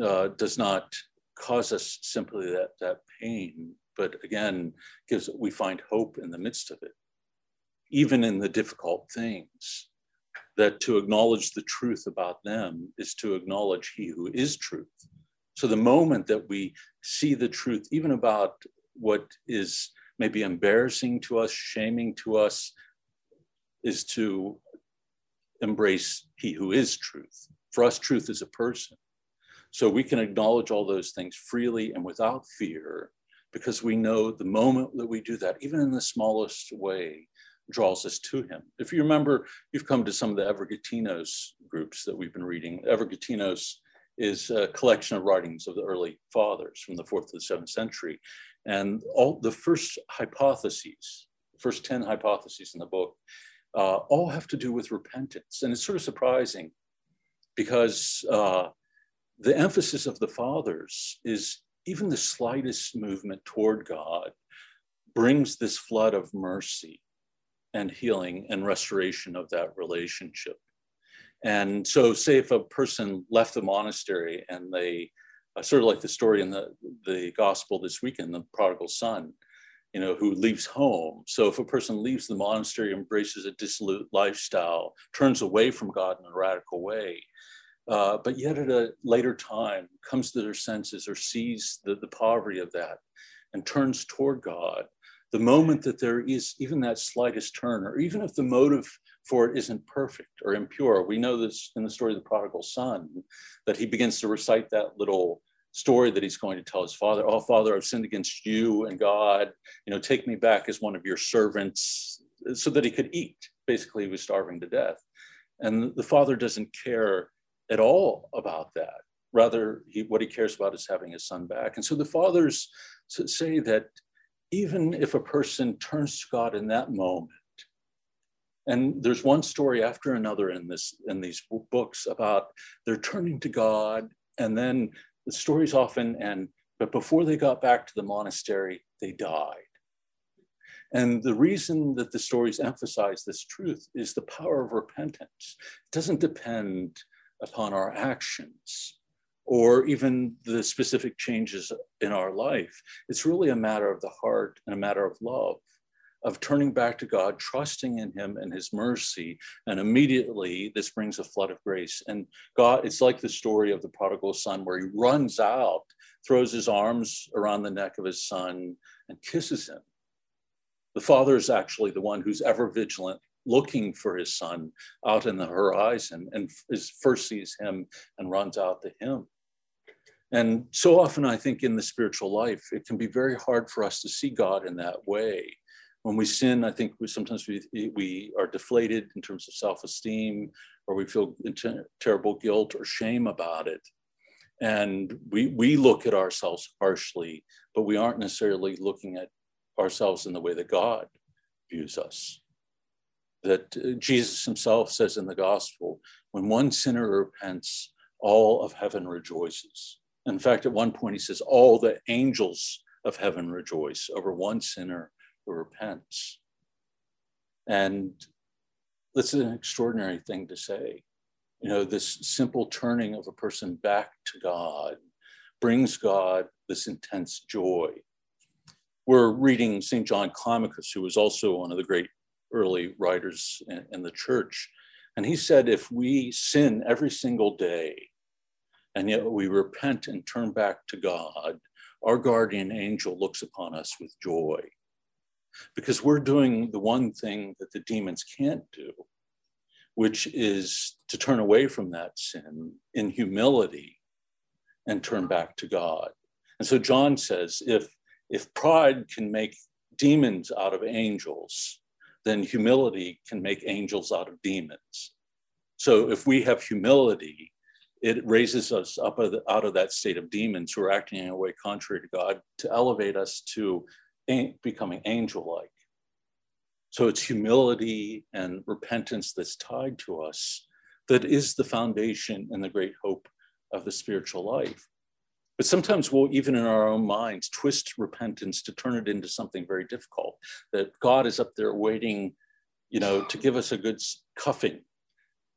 uh, does not cause us simply that, that pain, but again, gives, we find hope in the midst of it. Even in the difficult things, that to acknowledge the truth about them is to acknowledge he who is truth. So the moment that we see the truth, even about what is maybe embarrassing to us, shaming to us, is to embrace he who is truth. For us, truth is a person. So we can acknowledge all those things freely and without fear, because we know the moment that we do that, even in the smallest way, draws us to him. If you remember, you've come to some of the Evergatinos groups that we've been reading. Evergatinos is a collection of writings of the early fathers from the fourth to the seventh century. And all the first hypotheses, the first ten hypotheses in the book, uh, all have to do with repentance. And it's sort of surprising because uh, the emphasis of the fathers is even the slightest movement toward God brings this flood of mercy and healing and restoration of that relationship. And so say if a person left the monastery and they, uh, sort of like the story in the, the gospel this weekend, the prodigal son, you know, who leaves home. So if a person leaves the monastery, embraces a dissolute lifestyle, turns away from God in a radical way, uh, but yet at a later time comes to their senses or sees the, the poverty of that and turns toward God, the moment that there is even that slightest turn, or even if the motive for it isn't perfect or impure, we know this in the story of the prodigal son, that he begins to recite that little story that he's going to tell his father. Oh, Father, I've sinned against you and God, you know, take me back as one of your servants, so that he could eat. Basically, he was starving to death. And the father doesn't care at all about that. Rather, he, what he cares about is having his son back. And so the fathers say that even if a person turns to God in that moment, and there's one story after another in this in these books about they're turning to God, and then the stories often end, but before they got back to the monastery, they died. And the reason that the stories emphasize this truth is the power of repentance. It doesn't depend upon our actions or even the specific changes in our life. It's really a matter of the heart and a matter of love, of turning back to God, trusting in him and his mercy. And immediately this brings a flood of grace. And God, it's like the story of the prodigal son where he runs out, throws his arms around the neck of his son and kisses him. The father is actually the one who's ever vigilant, looking for his son out in the horizon, and is first sees him and runs out to him. And so often I think in the spiritual life, it can be very hard for us to see God in that way. When we sin, I think we, sometimes we, we are deflated in terms of self-esteem, or we feel inter- terrible guilt or shame about it. And we, we look at ourselves harshly, but we aren't necessarily looking at ourselves in the way that God views us. That Jesus himself says in the gospel, when one sinner repents, all of heaven rejoices. In fact, at one point he says, all the angels of heaven rejoice over one sinner who repents. And this is an extraordinary thing to say. You know, this simple turning of a person back to God brings God this intense joy. We're reading Saint John Climacus, who was also one of the great early writers in the church. And he said, if we sin every single day, and yet we repent and turn back to God, our guardian angel looks upon us with joy, because we're doing the one thing that the demons can't do, which is to turn away from that sin in humility and turn back to God. And so John says, if, if pride can make demons out of angels, then humility can make angels out of demons. So if we have humility, it raises us up out of that state of demons who are acting in a way contrary to God, to elevate us to becoming angel-like. So it's humility and repentance that's tied to us that is the foundation and the great hope of the spiritual life. But sometimes we'll, even in our own minds, twist repentance to turn it into something very difficult, that God is up there waiting, you know, to give us a good cuffing,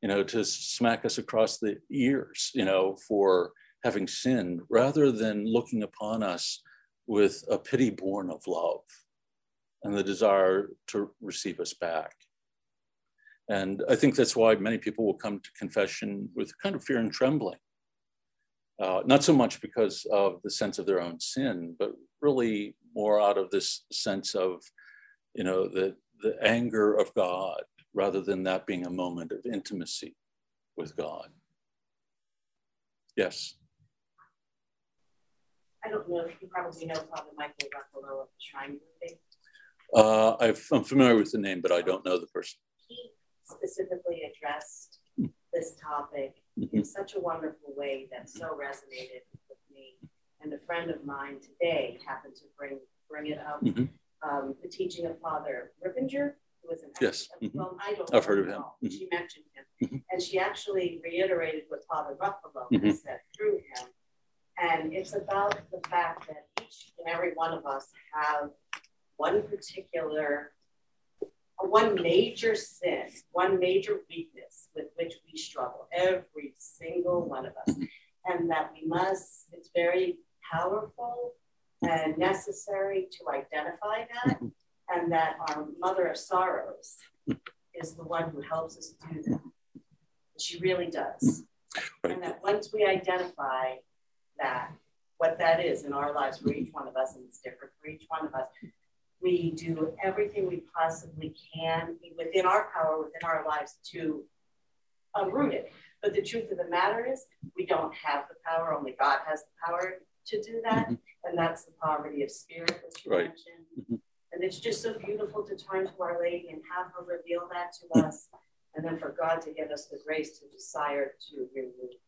you know, to smack us across the ears, you know, for having sinned, rather than looking upon us with a pity born of love and the desire to receive us back. And I think that's why many people will come to confession with kind of fear and trembling. Uh, not so much because of the sense of their own sin, but really more out of this sense of, you know, the, the anger of God, rather than that being a moment of intimacy with God. Yes. I don't know if you probably know Father Michael Ruffalo of the Shrine of the Faith. Uh, I've, I'm familiar with the name, but I don't know the person. He specifically addressed this topic mm-hmm. in such a wonderful way that so resonated with me. And a friend of mine today happened to bring bring it up, mm-hmm. um, the teaching of Father Rippinger, who was an yes. ex- mm-hmm. well, I don't I've know heard of him. Mm-hmm. She mentioned him. Mm-hmm. And she actually reiterated what Father Ruffalo mm-hmm. has said through him. And it's about the fact that each and every one of us have one particular, one major sin, one major weakness with which we struggle, every single one of us. And that we must, it's very powerful and necessary to identify that. And that our Mother of Sorrows is the one who helps us do that. She really does. And that once we identify that, what that is in our lives for each one of us, and it's different for each one of us, we do everything we possibly can within our power, within our lives to uproot it. But the truth of the matter is, we don't have the power. Only God has the power to do that. Mm-hmm. And that's the poverty of spirit that you right. mentioned. Mm-hmm. And it's just so beautiful to turn to Our Lady and have her reveal that to mm-hmm. us. And then for God to give us the grace to desire to remove it.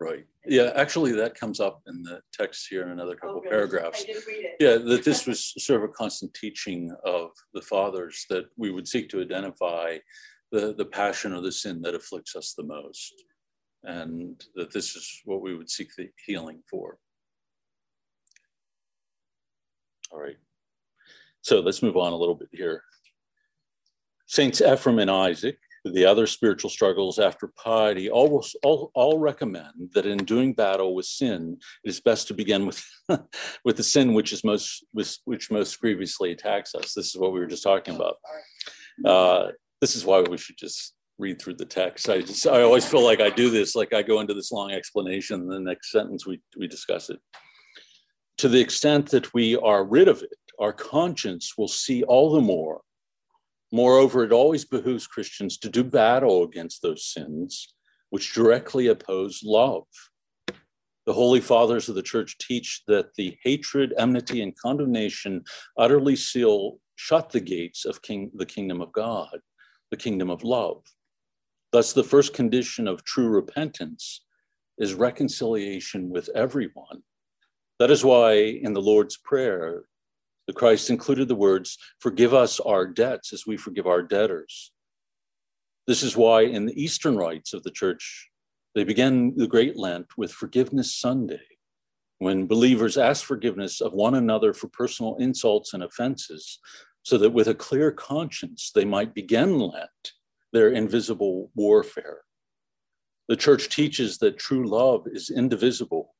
Right. Yeah, actually that comes up in the text here in another couple oh, really? paragraphs. I didn't read it. Yeah, that this was sort of a constant teaching of the fathers, that we would seek to identify the, the passion or the sin that afflicts us the most, and that this is what we would seek the healing for. All right. So let's move on a little bit here. Saints Ephraim and Isaac, the other spiritual struggles after piety, all, all, all recommend that in doing battle with sin, it is best to begin with, with the sin which is most which, which most grievously attacks us. This is what we were just talking about. Uh, this is why we should just read through the text. I just, I always feel like I do this, like I go into this long explanation, and the next sentence we, we discuss it. To the extent that we are rid of it, our conscience will see all the more. Moreover, it always behooves Christians to do battle against those sins which directly oppose love. The Holy Fathers of the Church teach that the hatred, enmity, and condemnation utterly seal, shut the gates of king, the kingdom of God, the kingdom of love. Thus, the first condition of true repentance is reconciliation with everyone. That is why in the Lord's Prayer, the Christ included the words, forgive us our debts as we forgive our debtors. This is why in the Eastern rites of the Church, they began the Great Lent with Forgiveness Sunday, when believers ask forgiveness of one another for personal insults and offenses, so that with a clear conscience, they might begin Lent, their invisible warfare. The Church teaches that true love is indivisible,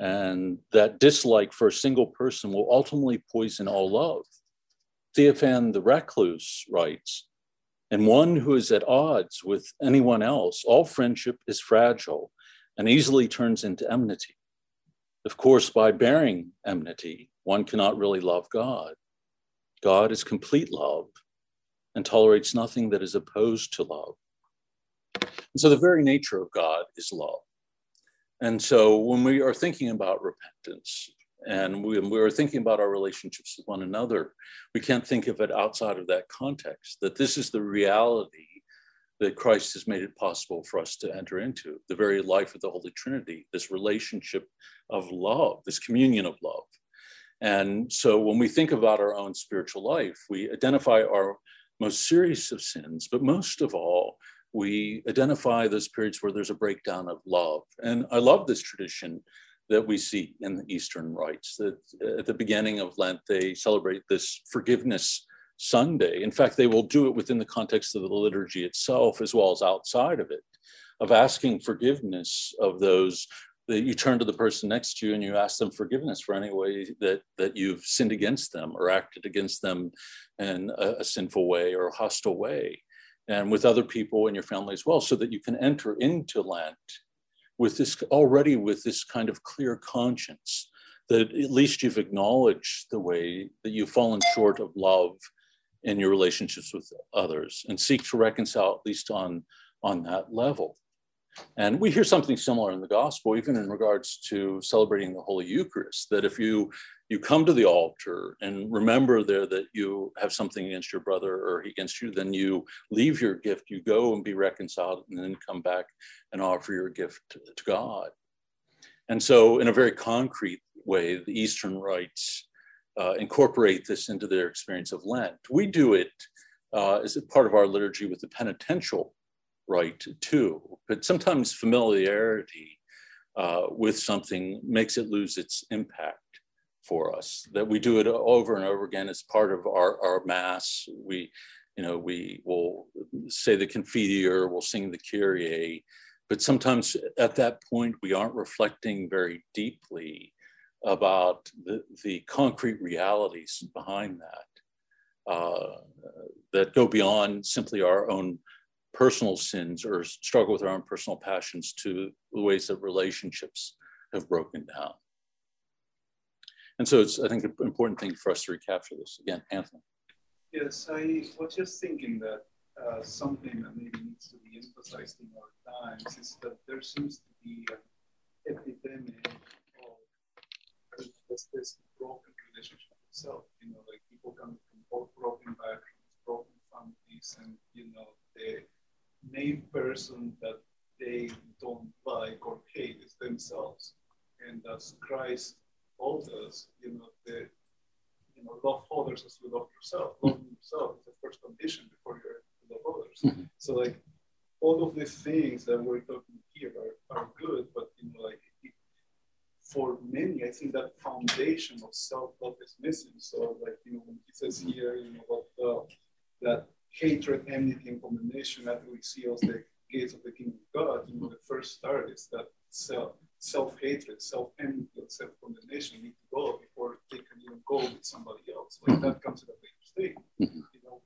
and that dislike for a single person will ultimately poison all love. Theophan the Recluse writes, and one who is at odds with anyone else, all friendship is fragile and easily turns into enmity. Of course, by bearing enmity, one cannot really love God. God is complete love and tolerates nothing that is opposed to love. And so the very nature of God is love. And so when we are thinking about repentance, and when we are thinking about our relationships with one another, we can't think of it outside of that context, that this is the reality that Christ has made it possible for us to enter into, the very life of the Holy Trinity, this relationship of love, this communion of love. And so when we think about our own spiritual life, we identify our most serious of sins, but most of all, we identify those periods where there's a breakdown of love. And I love this tradition that we see in the Eastern rites, that at the beginning of Lent, they celebrate this Forgiveness Sunday. In fact, they will do it within the context of the liturgy itself, as well as outside of it, of asking forgiveness of those that you turn to the person next to you and you ask them forgiveness for any way that, that you've sinned against them or acted against them in a, a sinful way or a hostile way, and with other people in your family as well, so that you can enter into Lent with this already with this kind of clear conscience that at least you've acknowledged the way that you've fallen short of love in your relationships with others, and seek to reconcile at least on, on that level. And we hear something similar in the gospel, even in regards to celebrating the Holy Eucharist, that if you, you come to the altar and remember there that you have something against your brother or against you, then you leave your gift, you go and be reconciled, and then come back and offer your gift to God. And so in a very concrete way, the Eastern rites uh, incorporate this into their experience of Lent. We do it uh, as a part of our liturgy with the penitential rite too, but sometimes familiarity uh, with something makes it lose its impact for us, that we do it over and over again as part of our, our mass. We, you know, we will say the Confiteor, or we'll sing the Kyrie, but sometimes at that point, we aren't reflecting very deeply about the, the concrete realities behind that, uh, that go beyond simply our own personal sins or struggle with our own personal passions to the ways that relationships have broken down. And so it's, I think, an important thing for us to recapture this. Again, Anthony. Yes, I was just thinking that uh, something that maybe needs to be emphasized in our times is that there seems to be an epidemic of this broken relationship with self. You know, like people come from broken backgrounds, broken families, and, you know, the main person that they don't like or hate is themselves. And as Christ told us, you know, the, you know, love others as you love yourself. Loving yourself is the first condition before you're to love others. Mm-hmm. So like all of these things that we're talking here are, are good, but you know, like it, for many, I think that foundation of self-love is missing. So like, you know, when he says here, you know, what uh, that hatred, enmity, and condemnation that we see as the gates of the kingdom of God, you know, the first start is that self, self-hatred, self-enmity, and self-condemnation need to go before they can even go with somebody else. Like that comes at a later stage, you know,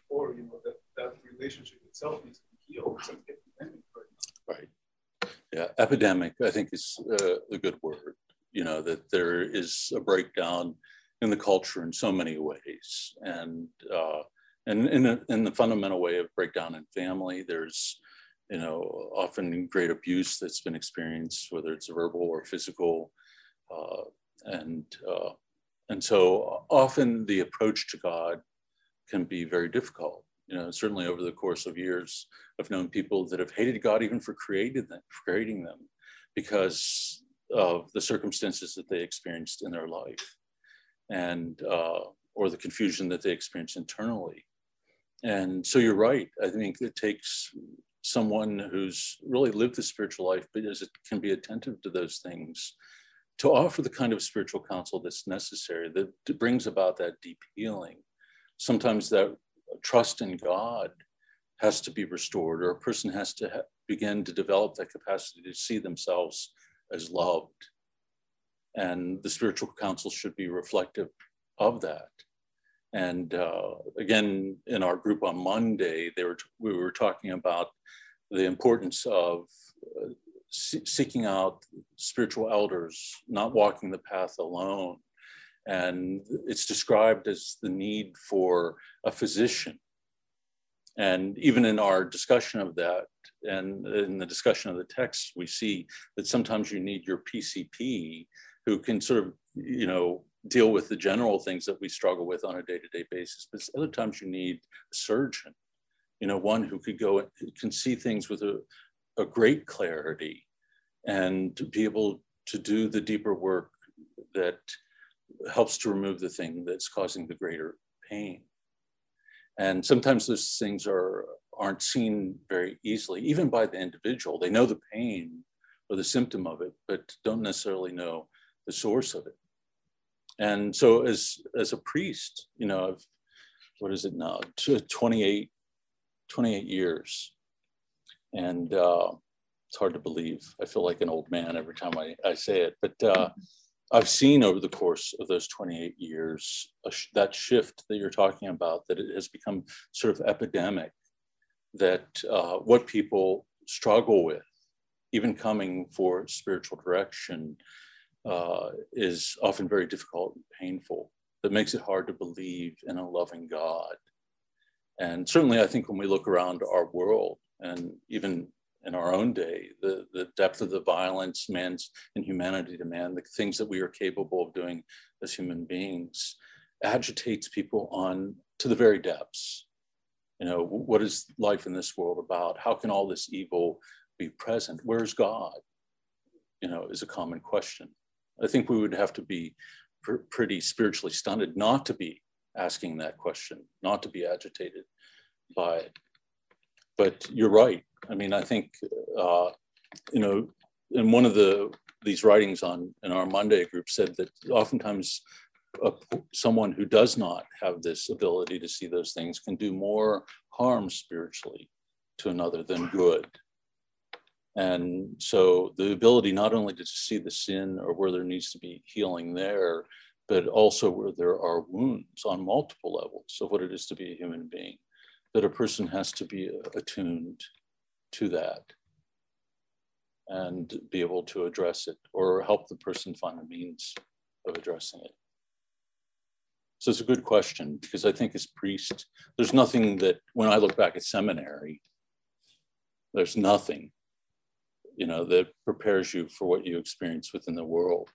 before, you know, that, that relationship itself needs to be healed. It's an epidemic right now. Right. Yeah, epidemic, I think, is uh, a good word, you know, that there is a breakdown in the culture in so many ways. And, uh, And in, a, in the fundamental way of breakdown in family, there's, you know, often great abuse that's been experienced, whether it's verbal or physical. Uh, and, uh, and so often the approach to God can be very difficult. You know, certainly over the course of years, I've known people that have hated God even for, created them, for creating them because of the circumstances that they experienced in their life, and uh, or the confusion that they experience internally. And so you're right. I think it takes someone who's really lived the spiritual life, but as it can be attentive to those things, to offer the kind of spiritual counsel that's necessary, that brings about that deep healing. Sometimes that trust in God has to be restored, or a person has to ha- begin to develop that capacity to see themselves as loved. And the spiritual counsel should be reflective of that. And uh, again, in our group on Monday, they were t- we were talking about the importance of uh, se- seeking out spiritual elders, not walking the path alone. And it's described as the need for a physician. And even in our discussion of that, and in the discussion of the text, we see that sometimes you need your P C P, who can sort of, you know, deal with the general things that we struggle with on a day-to-day basis, but other times you need a surgeon, you know, one who could go, who can see things with a, a great clarity and to be able to do the deeper work that helps to remove the thing that's causing the greater pain. And sometimes those things are, aren't seen very easily, even by the individual. They know the pain or the symptom of it, but don't necessarily know the source of it. And so as, as a priest, you know, I've, what is it now, twenty-eight, twenty-eight years. And uh, it's hard to believe. I feel like an old man every time I, I say it, but uh, I've seen over the course of those twenty-eight years, uh, sh- that shift that you're talking about, that it has become sort of epidemic, that uh, what people struggle with, even coming for spiritual direction, Uh, is often very difficult and painful. That makes it hard to believe in a loving God. And certainly I think when we look around our world and even in our own day, the, the depth of the violence man's and humanity to man, the things that we are capable of doing as human beings, agitates people on to the very depths. You know, what is life in this world about? How can all this evil be present? Where's God? You know, is a common question. I think we would have to be pr- pretty spiritually stunted not to be asking that question, not to be agitated by it. But you're right. I mean, I think, uh, you know, in one of the these writings on in our Monday group said that oftentimes a, someone who does not have this ability to see those things can do more harm spiritually to another than good. And so the ability not only to see the sin or where there needs to be healing there, but also where there are wounds on multiple levels of what it is to be a human being, that a person has to be attuned to that and be able to address it or help the person find a means of addressing it. So it's a good question, because I think as priests, there's nothing that, when I look back at seminary, there's nothing, you know, that prepares you for what you experience within the world.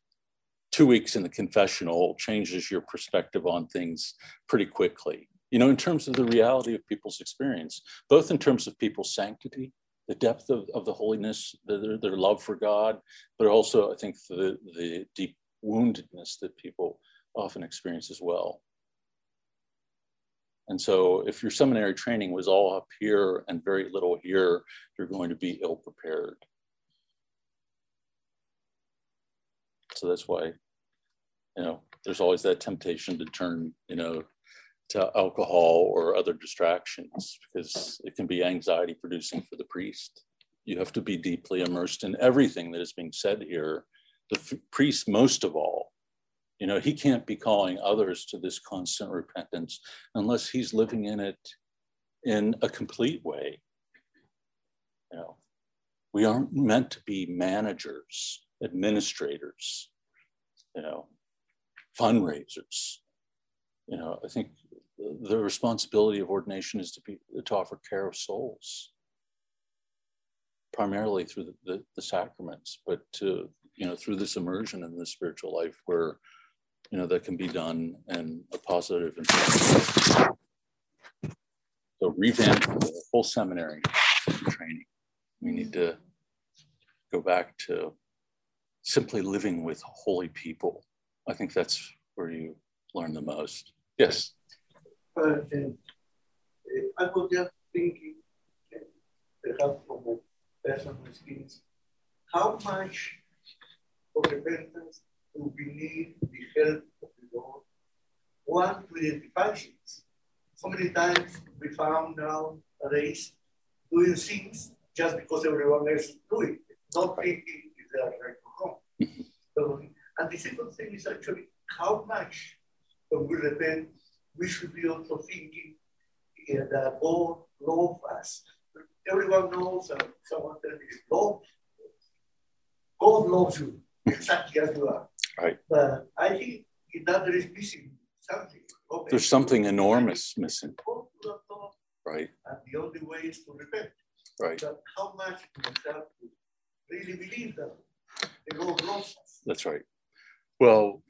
Two weeks in the confessional changes your perspective on things pretty quickly, you know, in terms of the reality of people's experience, both in terms of people's sanctity, the depth of, of the holiness, their, their love for God, but also I think the, the deep woundedness that people often experience as well. And so if your seminary training was all up here and very little here, you're going to be ill prepared. So that's why, you know, there's always that temptation to turn, you know, to alcohol or other distractions, because it can be anxiety producing for the priest. You have to be deeply immersed in everything that is being said here. The f- priest, most of all, you know, he can't be calling others to this constant repentance unless he's living in it in a complete way. You know, we aren't meant to be managers, administrators, you know, fundraisers. You know, I think the responsibility of ordination is to be to offer care of souls, primarily through the, the, the sacraments, but to, you know, through this immersion in the spiritual life, where, you know, that can be done in a positive and positive way. So revamp the whole seminary training. We need to go back to simply living with holy people. I think that's where you learn the most. Yes. Uh, I was just thinking, perhaps from my personal experience, how much of repentance do we need the help of the Lord? One, to identify sins. So many times we found out nowadays doing things just because everyone else is doing it, not thinking if they are right or wrong. Mm-hmm. So, and the second thing is actually how much when we repent, we should be also thinking yeah, that God loves us. Everyone knows, and someone tells me, God, God loves you exactly as you are. Right. But I think in that there is missing something. God There's something God enormous God missing. God, right. And the only way is to repent. Right. But how much do we have to really believe that? That's right. Well,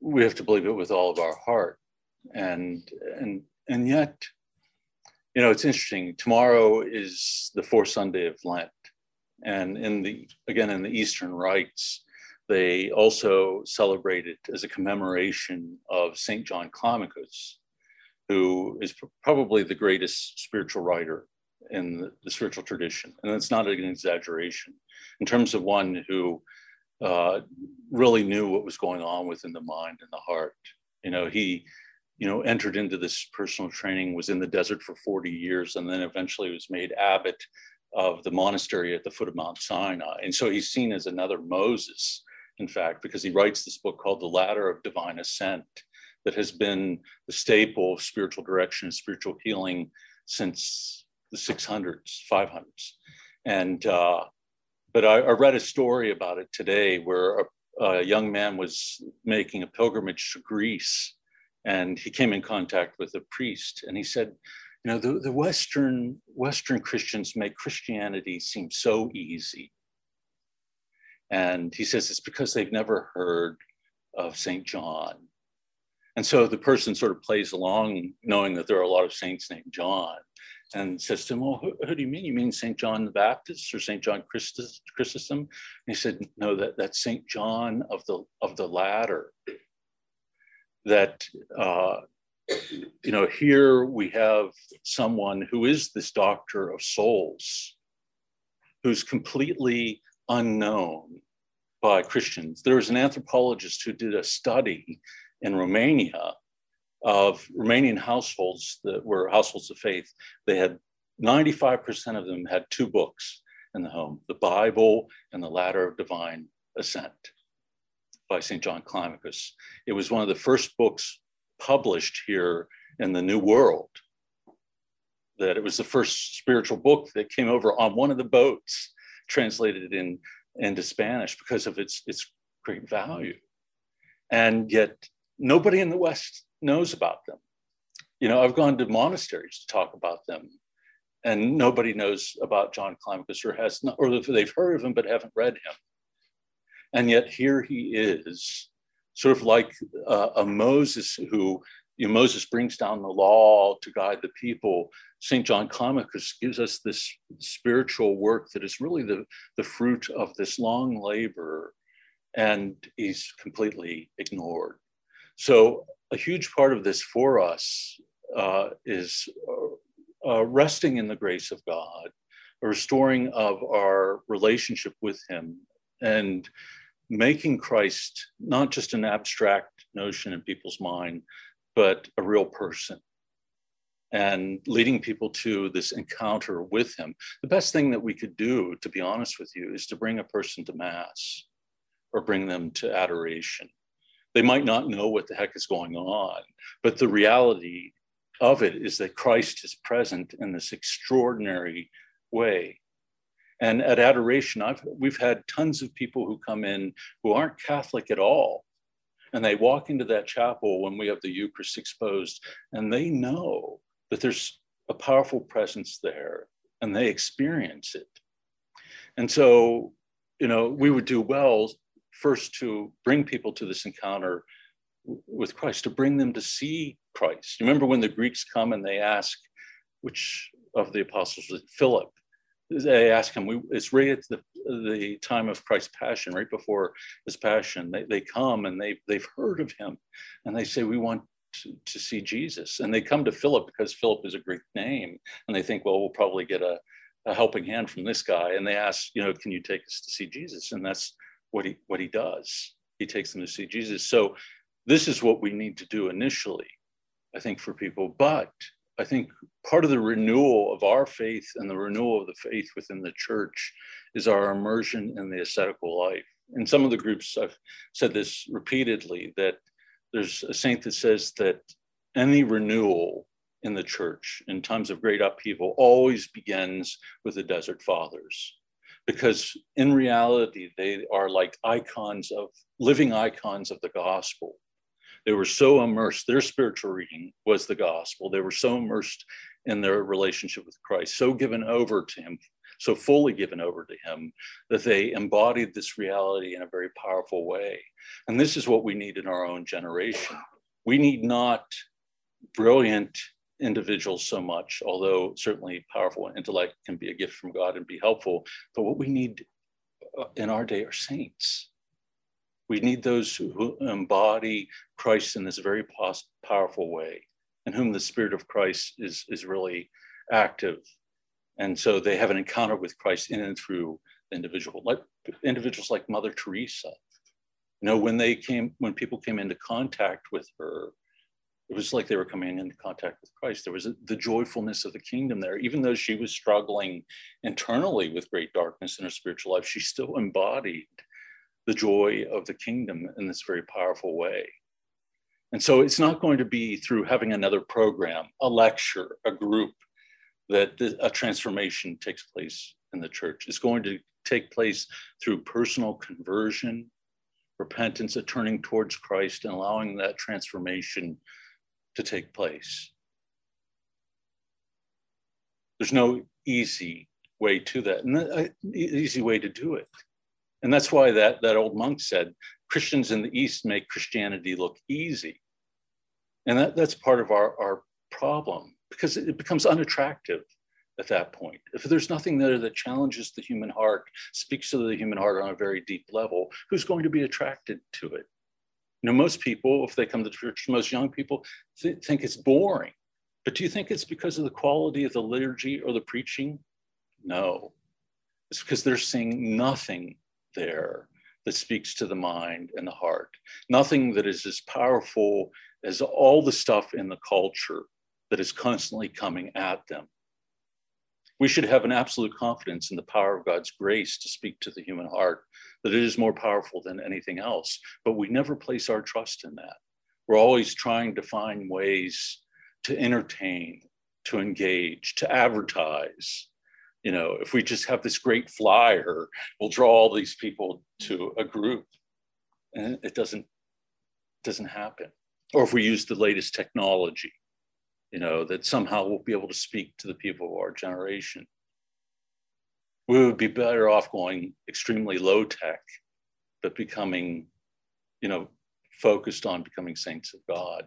we have to believe it with all of our heart. And and and yet, you know, it's interesting. Tomorrow is the fourth Sunday of Lent. And in the again, in the Eastern rites, they also celebrate it as a commemoration of Saint John Climacus, who is probably the greatest spiritual writer in the, the spiritual tradition. And that's not an exaggeration in terms of one who uh, really knew what was going on within the mind and the heart. You know, he, you know, entered into this personal training, was in the desert for forty years, and then eventually was made abbot of the monastery at the foot of Mount Sinai. And so he's seen as another Moses, in fact, because he writes this book called The Ladder of Divine Ascent that has been the staple of spiritual direction and spiritual healing since the six hundreds, five hundreds. And, uh, but I, I read a story about it today where a, a young man was making a pilgrimage to Greece, and he came in contact with a priest, and he said, you know, the, the Western, Western Christians make Christianity seem so easy. And he says, it's because they've never heard of Saint John. And so the person sort of plays along, knowing that there are a lot of saints named John, and says to him, well, who, who do you mean? You mean Saint John the Baptist or Saint John Chrysostom? Christos, and he said, no, that, that's Saint John of the, of the Ladder. That, uh, you know, here we have someone who is this doctor of souls, who's completely unknown by Christians. There was an anthropologist who did a study in Romania of Romanian households that were households of faith. They had ninety-five percent of them had two books in the home, the Bible and the Ladder of Divine Ascent by Saint John Climacus. It was one of the first books published here in the New World, that it was the first spiritual book that came over on one of the boats, translated in, into Spanish because of its, its great value. And yet nobody in the West knows about them. You know, I've gone to monasteries to talk about them, and nobody knows about John Climacus, or has not, or they've heard of him but haven't read him. And yet here he is, sort of like uh, a Moses who, you know, Moses brings down the law to guide the people. Saint John Climacus gives us this spiritual work that is really the, the fruit of this long labor, and he's completely ignored. So a huge part of this for us uh, is uh, resting in the grace of God, a restoring of our relationship with him, and making Christ not just an abstract notion in people's mind, but a real person, and leading people to this encounter with him. The best thing that we could do, to be honest with you, is to bring a person to Mass or bring them to adoration. They might not know what the heck is going on, but the reality of it is that Christ is present in this extraordinary way. And at adoration, I've, we've had tons of people who come in who aren't Catholic at all, and they walk into that chapel when we have the Eucharist exposed, and they know that there's a powerful presence there, and they experience it. And so, you know, we would do well first to bring people to this encounter with Christ, to bring them to see Christ. Remember when the Greeks come and they ask, which of the apostles was it? Philip. They ask him, we, it's right at the, the time of Christ's passion, right before his passion. They, they come and they, they've heard of him, and they say, we want to, to see Jesus. And they come to Philip because Philip is a Greek name. And they think, well, we'll probably get a, a helping hand from this guy. And they ask, you know, can you take us to see Jesus? And that's what he, what he does. He takes them to see Jesus. So this is what we need to do initially, I think, for people. But I think part of the renewal of our faith and the renewal of the faith within the church is our immersion in the ascetical life. In some of the groups, I've said this repeatedly, that there's a saint that says that any renewal in the church in times of great upheaval always begins with the Desert Fathers, because in reality, they are like icons of, living icons of the gospel. They were so immersed, their spiritual reading was the gospel. They were so immersed in their relationship with Christ, so given over to him, so fully given over to him, that they embodied this reality in a very powerful way. And this is what we need in our own generation. We need not brilliant individuals so much, although certainly powerful intellect can be a gift from God and be helpful, but what we need in our day are saints. We need those who embody Christ in this very powerful way. in whom the Spirit of Christ is, is really active. And so they have an encounter with Christ in and through the individual, like individuals like Mother Teresa. You know, when they came, when people came into contact with her, it was like they were coming into contact with Christ. There was a, the joyfulness of the kingdom there. Even though she was struggling internally with great darkness in her spiritual life, she still embodied the joy of the kingdom in this very powerful way. And so it's not going to be through having another program, a lecture, a group, that a transformation takes place in the church. It's going to take place through personal conversion, repentance, a turning towards Christ, and allowing that transformation to take place. There's no easy way to that, and an easy way to do it. And that's why that, that old monk said, Christians in the East make Christianity look easy. And that, that's part of our, our problem, because it becomes unattractive at that point. If there's nothing there that challenges the human heart, speaks to the human heart on a very deep level, who's going to be attracted to it? You know, most people, if they come to church, most young people th- think it's boring. But do you think it's because of the quality of the liturgy or the preaching? No, it's because they're seeing nothing there that speaks to the mind and the heart. Nothing that is as powerful as all the stuff in the culture that is constantly coming at them. We should have an absolute confidence in the power of God's grace to speak to the human heart, that it is more powerful than anything else, but we never place our trust in that. We're always trying to find ways to entertain, to engage, to advertise. You know, if we just have this great flyer, we'll draw all these people to a group, and it doesn't, doesn't happen. Or if we use the latest technology, you know, that somehow we'll be able to speak to the people of our generation. We would be better off going extremely low tech, but becoming, you know, focused on becoming saints of God,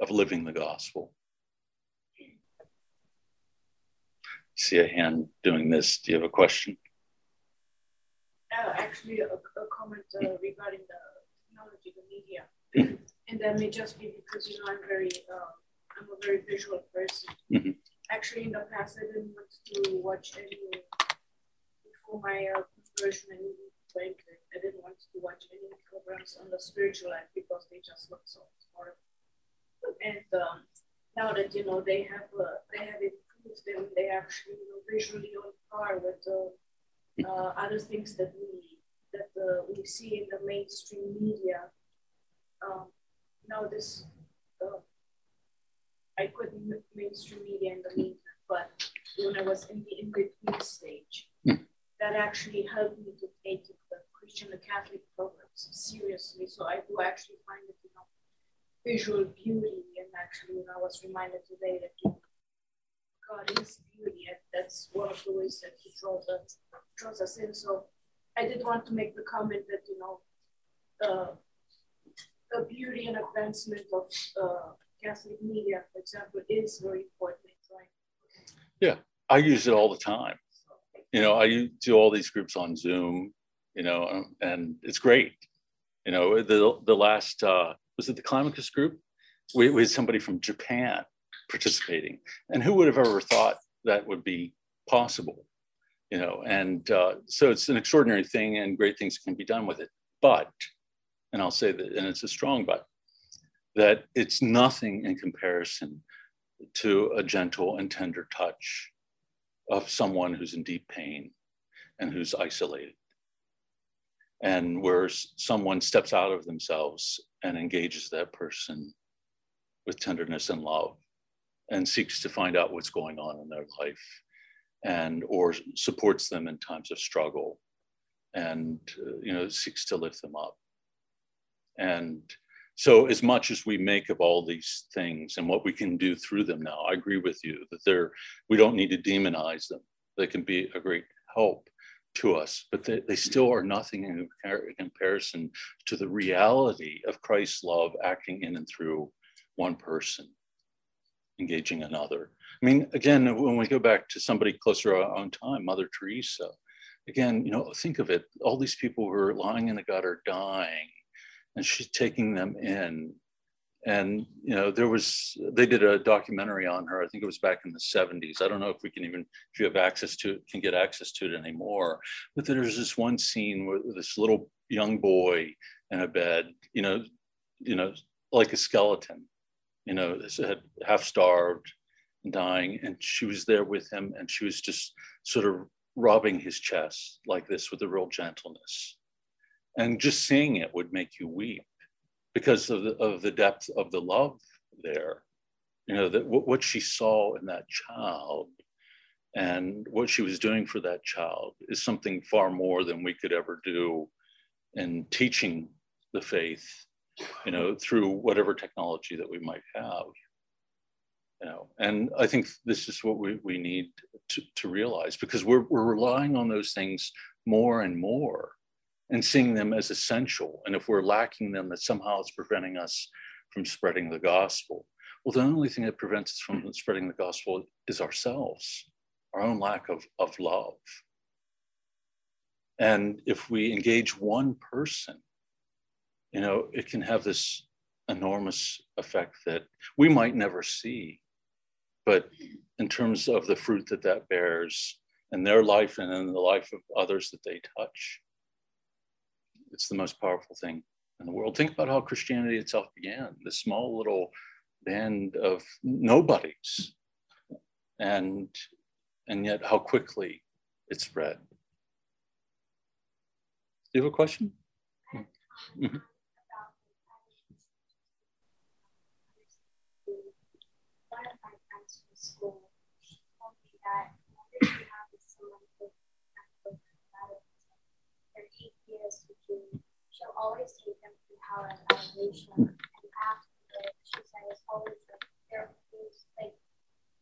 of living the gospel. See a hand doing this. Do you have a question? Uh, actually, a, a comment uh, mm. regarding the technology, the media. Mm. And that may just be because, you know, I'm very... Uh, I'm a very visual person. Mm-hmm. Actually, in the past, I didn't want to watch any, before my uh, conversion and even I didn't want to watch any programs on the spiritual life because they just looked so horrible. And um, now that, you know, they have uh, they have improved them, they actually, you know, visually on par with uh, uh, other things that we, that uh, we see in the mainstream media. Um, now this... Uh, I couldn't with mainstream media in the meantime, but when I was in the in-between stage, mm. that actually helped me to take the Christian and Catholic programs seriously. So I do actually find it, you know, visual beauty. And actually, you know, I was reminded today that you know, God is beauty, and that's one of the ways that He draws us, draws us in. So I did want to make the comment that, you know, uh, the beauty and advancement of uh, Catholic media, for example, is very important, right? Yeah, I use it all the time. You know, I do all these groups on Zoom, you know, and it's great. You know, the the last, uh, was it the Climacus group? We, we had somebody from Japan participating. And who would have ever thought that would be possible? You know, and uh, so it's an extraordinary thing and great things can be done with it. But, and I'll say that, and it's a strong but, that it's nothing in comparison to a gentle and tender touch of someone who's in deep pain and who's isolated. And where someone steps out of themselves and engages that person with tenderness and love and seeks to find out what's going on in their life and or supports them in times of struggle and, uh, you know, seeks to lift them up. And so as much as we make of all these things and what we can do through them now, I agree with you that they're, we don't need to demonize them. They can be a great help to us, but they, they still are nothing in comparison to the reality of Christ's love acting in and through one person, engaging another. I mean, again, when we go back to somebody closer to our own time, Mother Teresa, again, you know, think of it, all these people who are lying in the gutter dying, and she's taking them in And, you know, there was, they did a documentary on her. I think it was back in the seventies. I don't know if we can even, if you have access to it, can get access to it anymore. But there's this one scene where this little young boy in a bed, you know, you know, like a skeleton, you know, half starved, dying. And she was there with him, and she was just sort of robbing his chest like this with a real gentleness. And just seeing it would make you weep, because of the, of the depth of the love there, you know, that what she saw in that child and what she was doing for that child is something far more than we could ever do in teaching the faith, you know, through whatever technology that we might have, you know. And I think this is what we, we need to, to realize, because we're, we're relying on those things more and more, and seeing them as essential. And if we're lacking them, that somehow it's preventing us from spreading the gospel. Well, the only thing that prevents us from spreading the gospel is ourselves, our own lack of, of love. And if we engage one person, you know, it can have this enormous effect that we might never see, but in terms of the fruit that that bears in their life and in the life of others that they touch, it's the most powerful thing in the world. Think about how Christianity itself began, this small little band of nobodies, and, and yet how quickly it spread. Do you have a question? Mm-hmm. She'll always take them through hell and salvation, and afterwards she says always like they're always like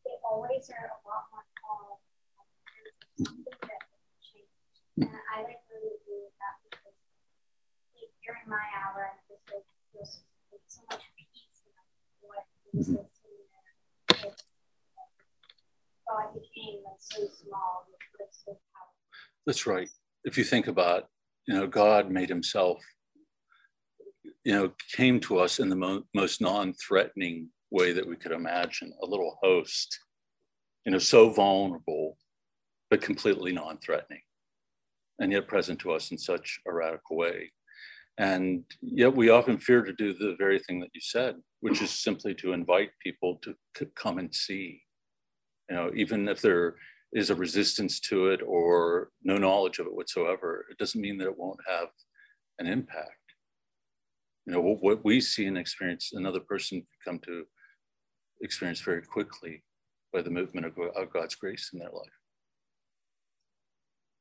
they always are a lot more calm and something that changed. And I like really agree with that, because like during my hour I just like feel so, like, so much peace in like, what Jesus is doing there. Like, God became like so small, which was so powerful. That's right. If you think about, you know, God made himself, you know, came to us in the mo- most non-threatening way that we could imagine, a little host, you know, so vulnerable, but completely non-threatening, and yet present to us in such a radical way. And yet we often fear to do the very thing that you said, which is simply to invite people to, to come and see, you know, even if they're is a resistance to it or no knowledge of it whatsoever, it doesn't mean that it won't have an impact. You know, what we see and experience, another person can come to experience very quickly by the movement of God's grace in their life.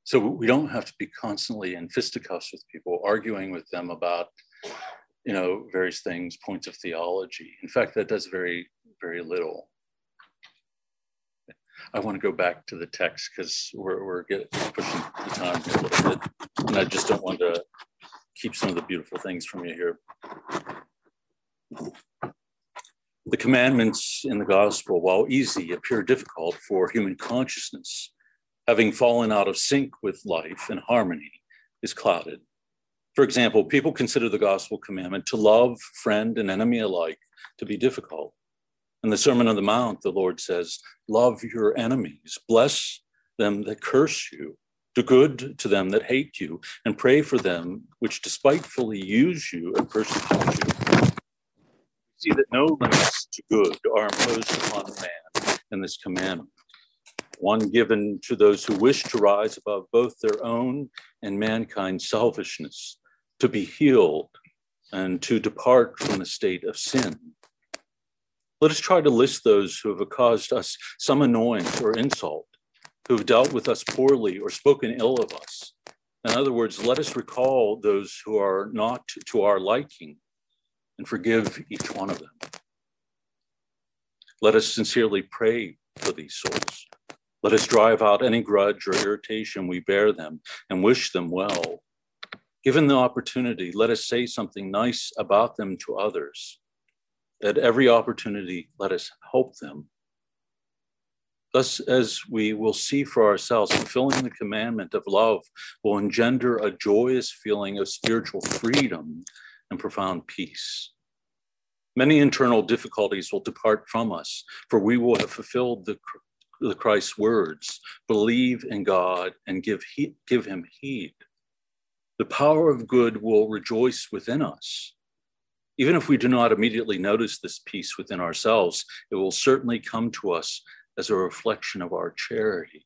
So we don't have to be constantly in fisticuffs with people, arguing with them about, you know, various things, points of theology. In fact, that does very, very little. I want to go back to the text because we're, we're getting, pushing the time here a little bit, and I just don't want to keep some of the beautiful things from you here. The commandments in the gospel, while easy, appear difficult for human consciousness, having fallen out of sync with life and harmony, is clouded. For example, people consider the gospel commandment to love friend and enemy alike to be difficult. In the Sermon on the Mount, the Lord says, love your enemies, bless them that curse you, do good to them that hate you, and pray for them which despitefully use you and persecute you. See that no limits to good are imposed upon man in this commandment, one given to those who wish to rise above both their own and mankind's selfishness, to be healed and to depart from the state of sin. Let us try to list those who have caused us some annoyance or insult, who have dealt with us poorly or spoken ill of us. In other words, let us recall those who are not to our liking and forgive each one of them. Let us sincerely pray for these souls. Let us drive out any grudge or irritation we bear them and wish them well. Given the opportunity, let us say something nice about them to others. At every opportunity, let us help them. Thus, as we will see for ourselves, fulfilling the commandment of love will engender a joyous feeling of spiritual freedom and profound peace. Many internal difficulties will depart from us, for we will have fulfilled the, the Christ's words, believe in God and give, he, give him heed. The power of good will rejoice within us. Even if we do not immediately notice this peace within ourselves, it will certainly come to us as a reflection of our charity.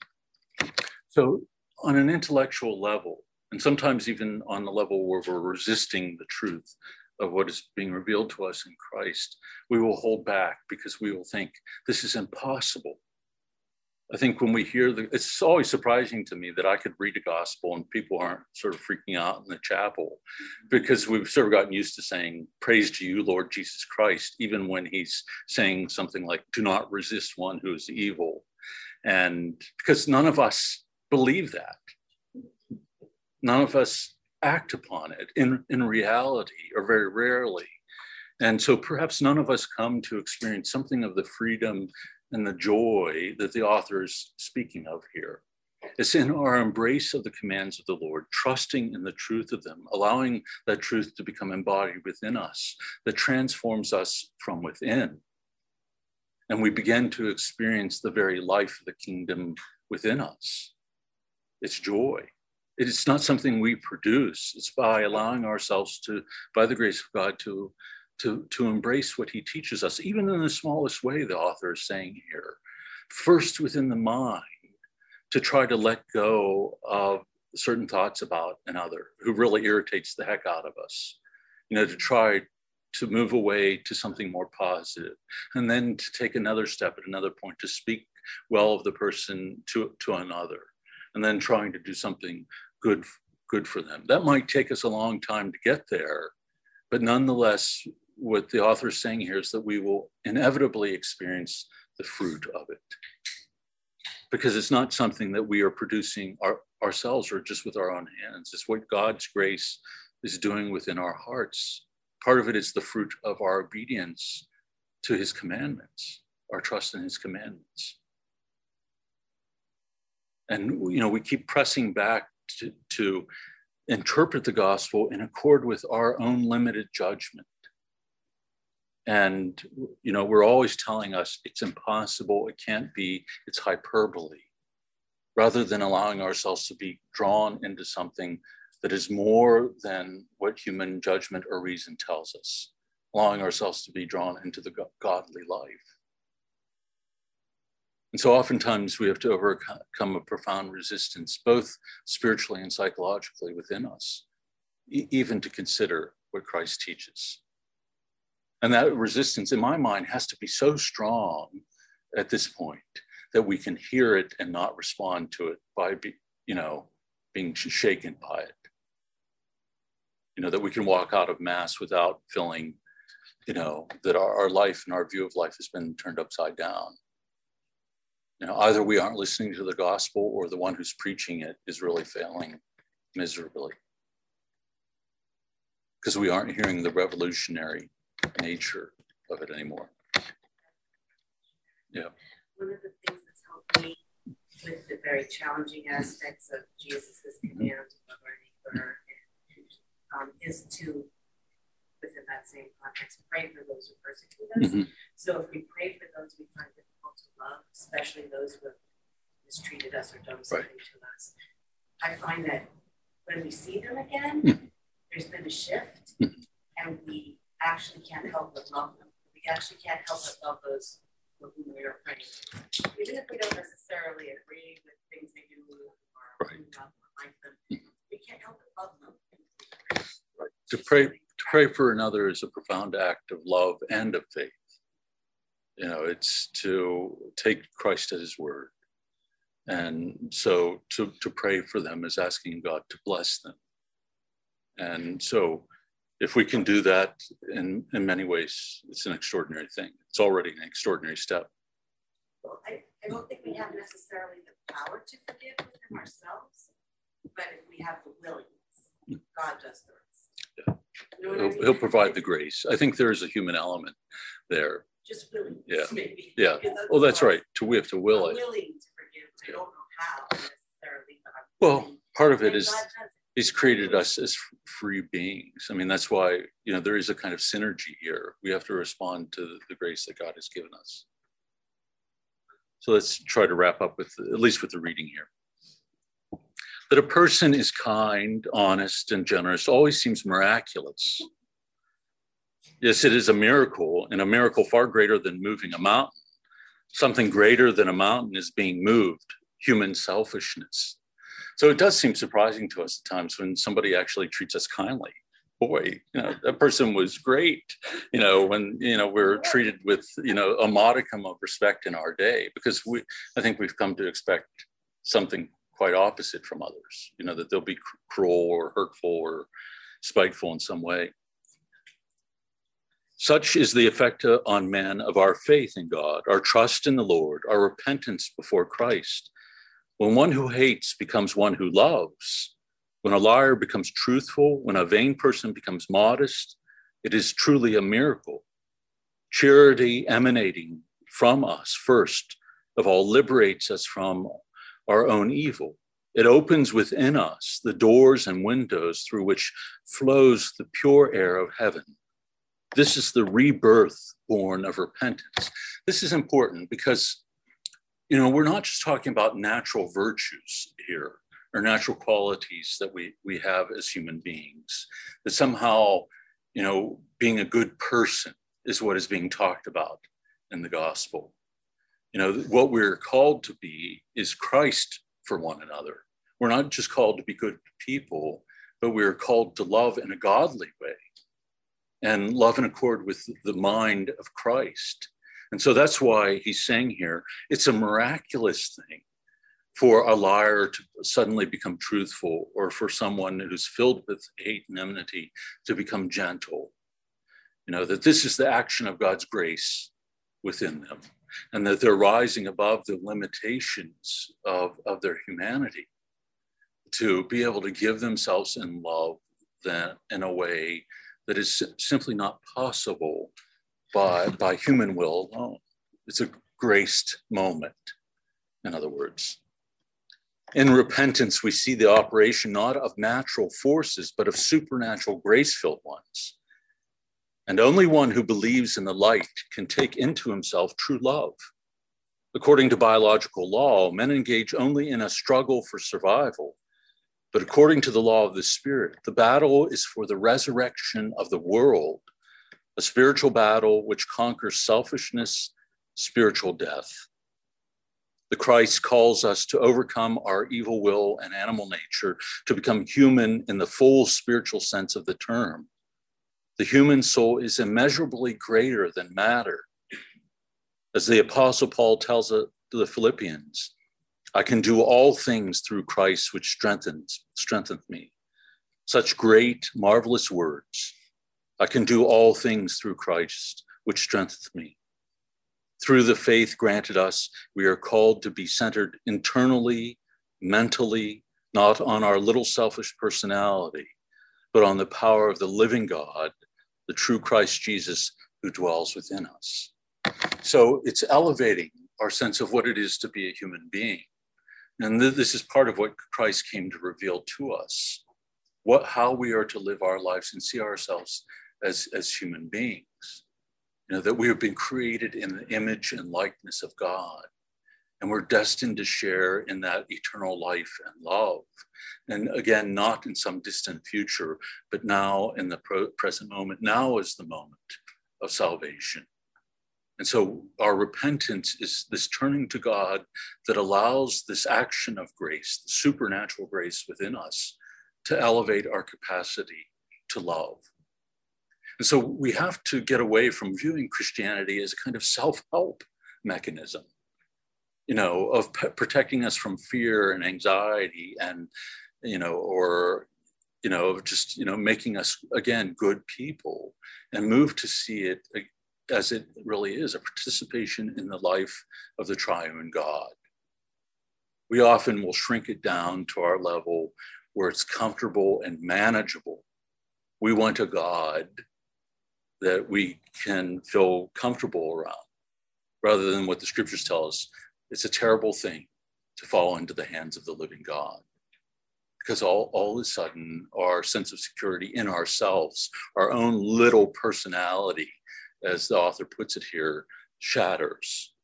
So on an intellectual level, and sometimes even on the level where we're resisting the truth of what is being revealed to us in Christ, we will hold back because we will think, this is impossible. I think when we hear, the, it's always surprising to me that I could read a gospel and people aren't sort of freaking out in the chapel, because we've sort of gotten used to saying, praise to you, Lord Jesus Christ, even when he's saying something like, do not resist one who is evil. And because none of us believe that. None of us act upon it in, in reality, or very rarely. And so perhaps none of us come to experience something of the freedom and the joy that the author is speaking of here. It's in our embrace of the commands of the Lord, trusting in the truth of them, allowing that truth to become embodied within us, that transforms us from within. And we begin to experience the very life of the kingdom within us. It's joy. It's not something we produce. It's by allowing ourselves to, by the grace of God, to To, to embrace what he teaches us, even in the smallest way, the author is saying here. First within the mind, to try to let go of certain thoughts about another who really irritates the heck out of us. You know, to try to move away to something more positive. And then to take another step at another point, to speak well of the person to, to another. And then trying to do something good, good for them. That might take us a long time to get there, but nonetheless, what the author is saying here is that we will inevitably experience the fruit of it, because it's not something that we are producing our, ourselves or just with our own hands. It's what God's grace is doing within our hearts. Part of it is the fruit of our obedience to his commandments, our trust in his commandments. And, you know, we keep pressing back to, to interpret the gospel in accord with our own limited judgment. And, you know, we're always telling us it's impossible, it can't be, it's hyperbole, rather than allowing ourselves to be drawn into something that is more than what human judgment or reason tells us, allowing ourselves to be drawn into the godly life. And so oftentimes we have to overcome a profound resistance, both spiritually and psychologically within us, e- even to consider what Christ teaches. And that resistance, in my mind, has to be so strong at this point that we can hear it and not respond to it by, be, you know, being shaken by it. You know, that we can walk out of Mass without feeling, you know, that our, our life and our view of life has been turned upside down. You know, either we aren't listening to the gospel, or the one who's preaching it is really failing miserably, because we aren't hearing the revolutionary nature of it anymore. Yeah. One of the things that's helped me with the very challenging aspects of Jesus' command to love our neighbor um, is to, within that same context, pray for those who persecute us. Mm-hmm. So if we pray for those we find it to love, especially those who have mistreated us or done something right to us. I find that when we see them again, mm. there's been a shift, mm. and we actually can't help but love them. We actually can't help but love those for whom we are praying. Even if we don't necessarily agree with things they do or right. not like them, mm. we can't help but love them. Right. To pray, to pray for another is a profound act of love and of faith. You know, it's to take Christ at his word. And so to, to pray for them is asking God to bless them. And so if we can do that in, in many ways, it's an extraordinary thing. It's already an extraordinary step. Well, I, I don't think we have necessarily the power to forgive within ourselves, but if we have the willingness, God does the rest. Yeah. You know what I mean? He'll provide the grace. I think there is a human element there. Just willing, yeah. maybe. Yeah. Well, that's right. To, we have to will I'm it. Willing to forgive. I don't know how necessarily, but I'm well, willing. Part of it and is He's created us as free beings. I mean, that's why, you know, there is a kind of synergy here. We have to respond to the grace that God has given us. So let's try to wrap up with, at least with the reading here. That a person is kind, honest, and generous always seems miraculous. Yes, it is a miracle, and a miracle far greater than moving a mountain. Something greater than a mountain is being moved, human selfishness. So it does seem surprising to us at times when somebody actually treats us kindly. Boy, you know, that person was great, you know, when, you know, we're treated with, you know, a modicum of respect in our day, because we, I think we've come to expect something quite opposite from others, you know, that they'll be cruel or hurtful or spiteful in some way. Such is the effect on men of our faith in God, our trust in the Lord, our repentance before Christ. When one who hates becomes one who loves, when a liar becomes truthful, when a vain person becomes modest, it is truly a miracle. Charity emanating from us first of all liberates us from our own evil. It opens within us the doors and windows through which flows the pure air of heaven. This is the rebirth born of repentance. This is important because, you know, we're not just talking about natural virtues here or natural qualities that we, we have as human beings, that somehow, you know, being a good person is what is being talked about in the gospel. You know, what we're called to be is Christ for one another. We're not just called to be good people, but we're called to love in a godly way and love in accord with the mind of Christ. And so that's why he's saying here, it's a miraculous thing for a liar to suddenly become truthful, or for someone who's filled with hate and enmity to become gentle. You know, that this is the action of God's grace within them, and that they're rising above the limitations of, of their humanity to be able to give themselves in love then in a way that is simply not possible By, by human will alone. It's a graced moment, in other words. In repentance, we see the operation not of natural forces, but of supernatural grace-filled ones. And only one who believes in the light can take into himself true love. According to biological law, men engage only in a struggle for survival. But according to the law of the Spirit, the battle is for the resurrection of the world, a spiritual battle which conquers selfishness, spiritual death. The Christ calls us to overcome our evil will and animal nature, to become human in the full spiritual sense of the term. The human soul is immeasurably greater than matter. As the Apostle Paul tells the Philippians, I can do all things through Christ which strengthens, strengthens me. Such great, marvelous words. I can do all things through Christ, which strengthens me. Through the faith granted us, we are called to be centered internally, mentally, not on our little selfish personality, but on the power of the living God, the true Christ Jesus, who dwells within us. So it's elevating our sense of what it is to be a human being. And th- this is part of what Christ came to reveal to us, what, how we are to live our lives and see ourselves as, as human beings, you know, that we have been created in the image and likeness of God, and we're destined to share in that eternal life and love. And again, not in some distant future, but now in the pro- present moment. Now is the moment of salvation. And so our repentance is this turning to God that allows this action of grace, the supernatural grace within us, to elevate our capacity to love. And so we have to get away from viewing Christianity as a kind of self-help mechanism, you know, of p- protecting us from fear and anxiety and, you know, or, you know, just, you know, making us, again, good people, and move to see it as it really is, a participation in the life of the triune God. We often will shrink it down to our level where it's comfortable and manageable. We want a God that we can feel comfortable around, rather than what the scriptures tell us. It's a terrible thing to fall into the hands of the living God, because all, all of a sudden our sense of security in ourselves, our own little personality, as the author puts it here, shatters.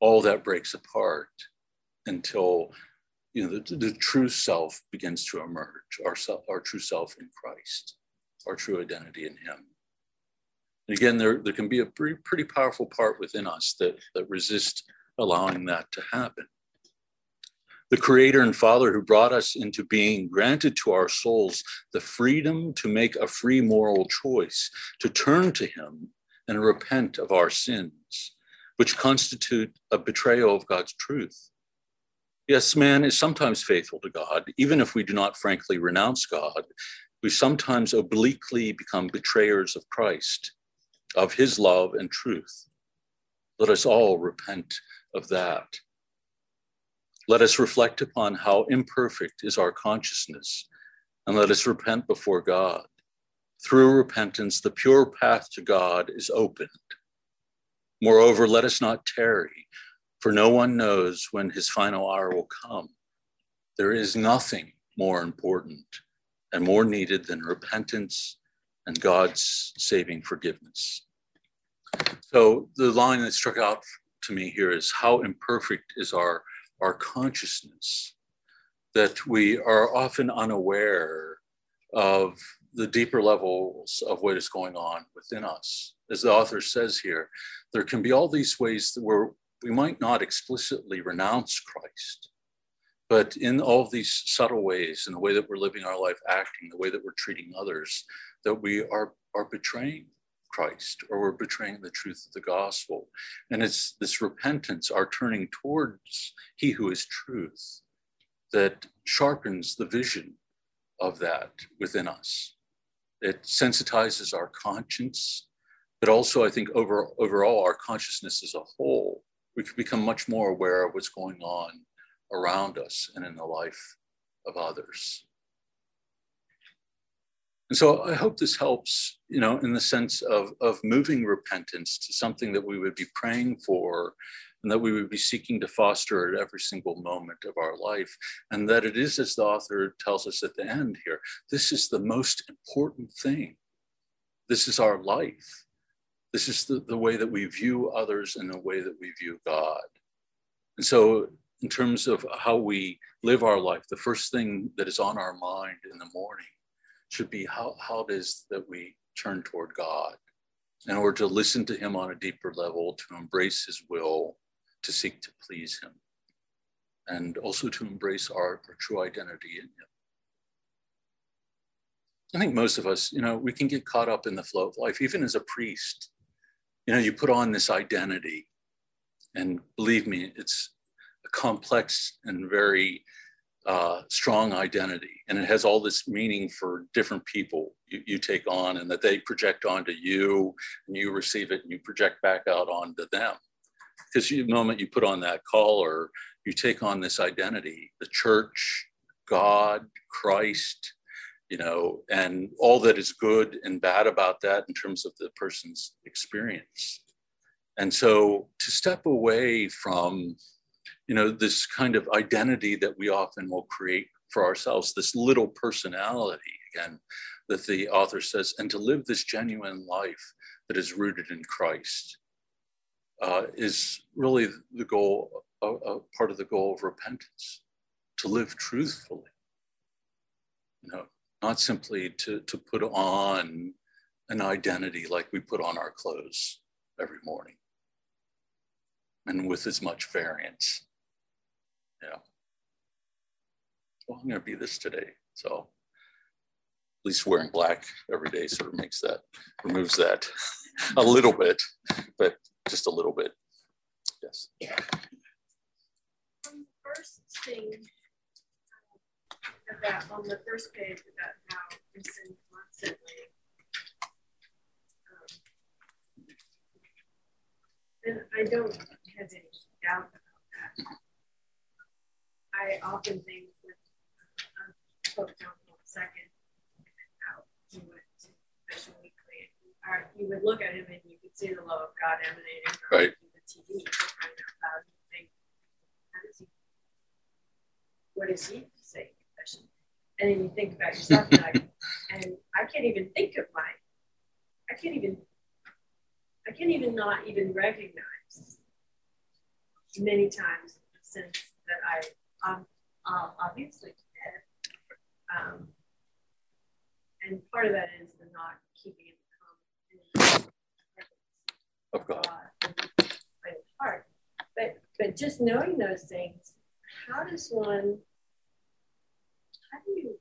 All that breaks apart until, you know, the, the true self begins to emerge, our, self, our true self in Christ, our true identity in him. And again, there, there can be a pretty, pretty powerful part within us that, that resists allowing that to happen. The Creator and Father who brought us into being granted to our souls the freedom to make a free moral choice, to turn to him and repent of our sins, which constitute a betrayal of God's truth. Yes, man is sometimes faithful to God, even if we do not frankly renounce God. We sometimes obliquely become betrayers of Christ, of his love and truth. Let us all repent of that. Let us reflect upon how imperfect is our consciousness, and let us repent before God. Through repentance, the pure path to God is opened. Moreover, let us not tarry, for no one knows when his final hour will come. There is nothing more important and more needed than repentance and God's saving forgiveness. So the line that struck out to me here is how imperfect is our, our consciousness, that we are often unaware of the deeper levels of what is going on within us. As the author says here, there can be all these ways that we're, we might not explicitly renounce Christ, but in all these subtle ways, in the way that we're living our life, acting, the way that we're treating others, that we are, are betraying Christ, or we're betraying the truth of the gospel. And it's this repentance, our turning towards he who is truth, that sharpens the vision of that within us. It sensitizes our conscience, but also I think over, overall our consciousness as a whole, we can become much more aware of what's going on around us and in the life of others. And so I hope this helps, you know, in the sense of, of moving repentance to something that we would be praying for and that we would be seeking to foster at every single moment of our life. And that it is, as the author tells us at the end here, this is the most important thing. This is our life. This is the, the way that we view others and the way that we view God. And so in terms of how we live our life, the first thing that is on our mind in the morning should be how, how it is that we turn toward God in order to listen to him on a deeper level, to embrace his will, to seek to please him, and also to embrace our, our true identity in him. I think most of us, you know, we can get caught up in the flow of life, even as a priest. You know, you put on this identity, and believe me, it's a complex and very Uh, strong identity, and it has all this meaning for different people you, you take on, and that they project onto you, and you receive it, and you project back out onto them. Because the moment you put on that collar, you take on this identity: the church, God, Christ, you know, and all that is good and bad about that in terms of the person's experience. And so, to step away from, you know, this kind of identity that we often will create for ourselves, this little personality, again, that the author says, and to live this genuine life that is rooted in Christ uh, is really the goal, a, a part of the goal of repentance, to live truthfully, you know, not simply to, to put on an identity like we put on our clothes every morning and with as much variance. Yeah. Well, I'm going to be this today. So at least wearing black every day sort of makes that, removes that a little bit, but just a little bit. Yes. Yeah. Um, the first thing about on the first page about how we sin constantly. Um, and I don't have any doubt about that. I often think with um, Pope John Paul the Second, how he went to Confession Weekly, and you would look at him and you could see the love of God emanating from right. the T V. Kind of, um, you think, how does he, what does he say And then you think about yourself, and I, and I can't even think of mine. I can't even, I can't even not even recognize many times since that I um, uh, obviously can. Um, and part of that is the not keeping it calm in the presence of God in my heart. But, but just knowing those things, how does one, how do you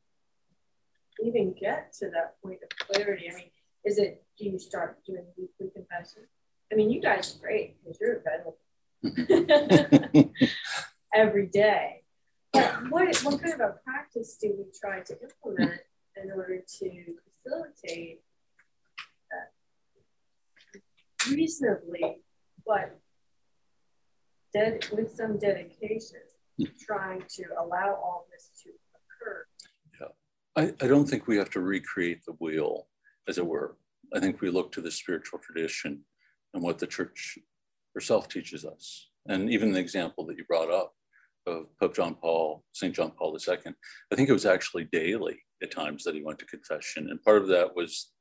even get to that point of clarity? I mean, is it, do you start doing weekly confession? I mean, you guys are great because you're available every day. But what, what kind of a practice do we try to implement in order to facilitate uh, reasonably, but ded- with some dedication, trying to allow all this to occur? Yeah, I, I don't think we have to recreate the wheel, as it were. I think we look to the spiritual tradition and what the church herself teaches us. And even the example that you brought up of Pope John Paul, Saint John Paul the Second, I think it was actually daily at times that he went to confession. And part of that was,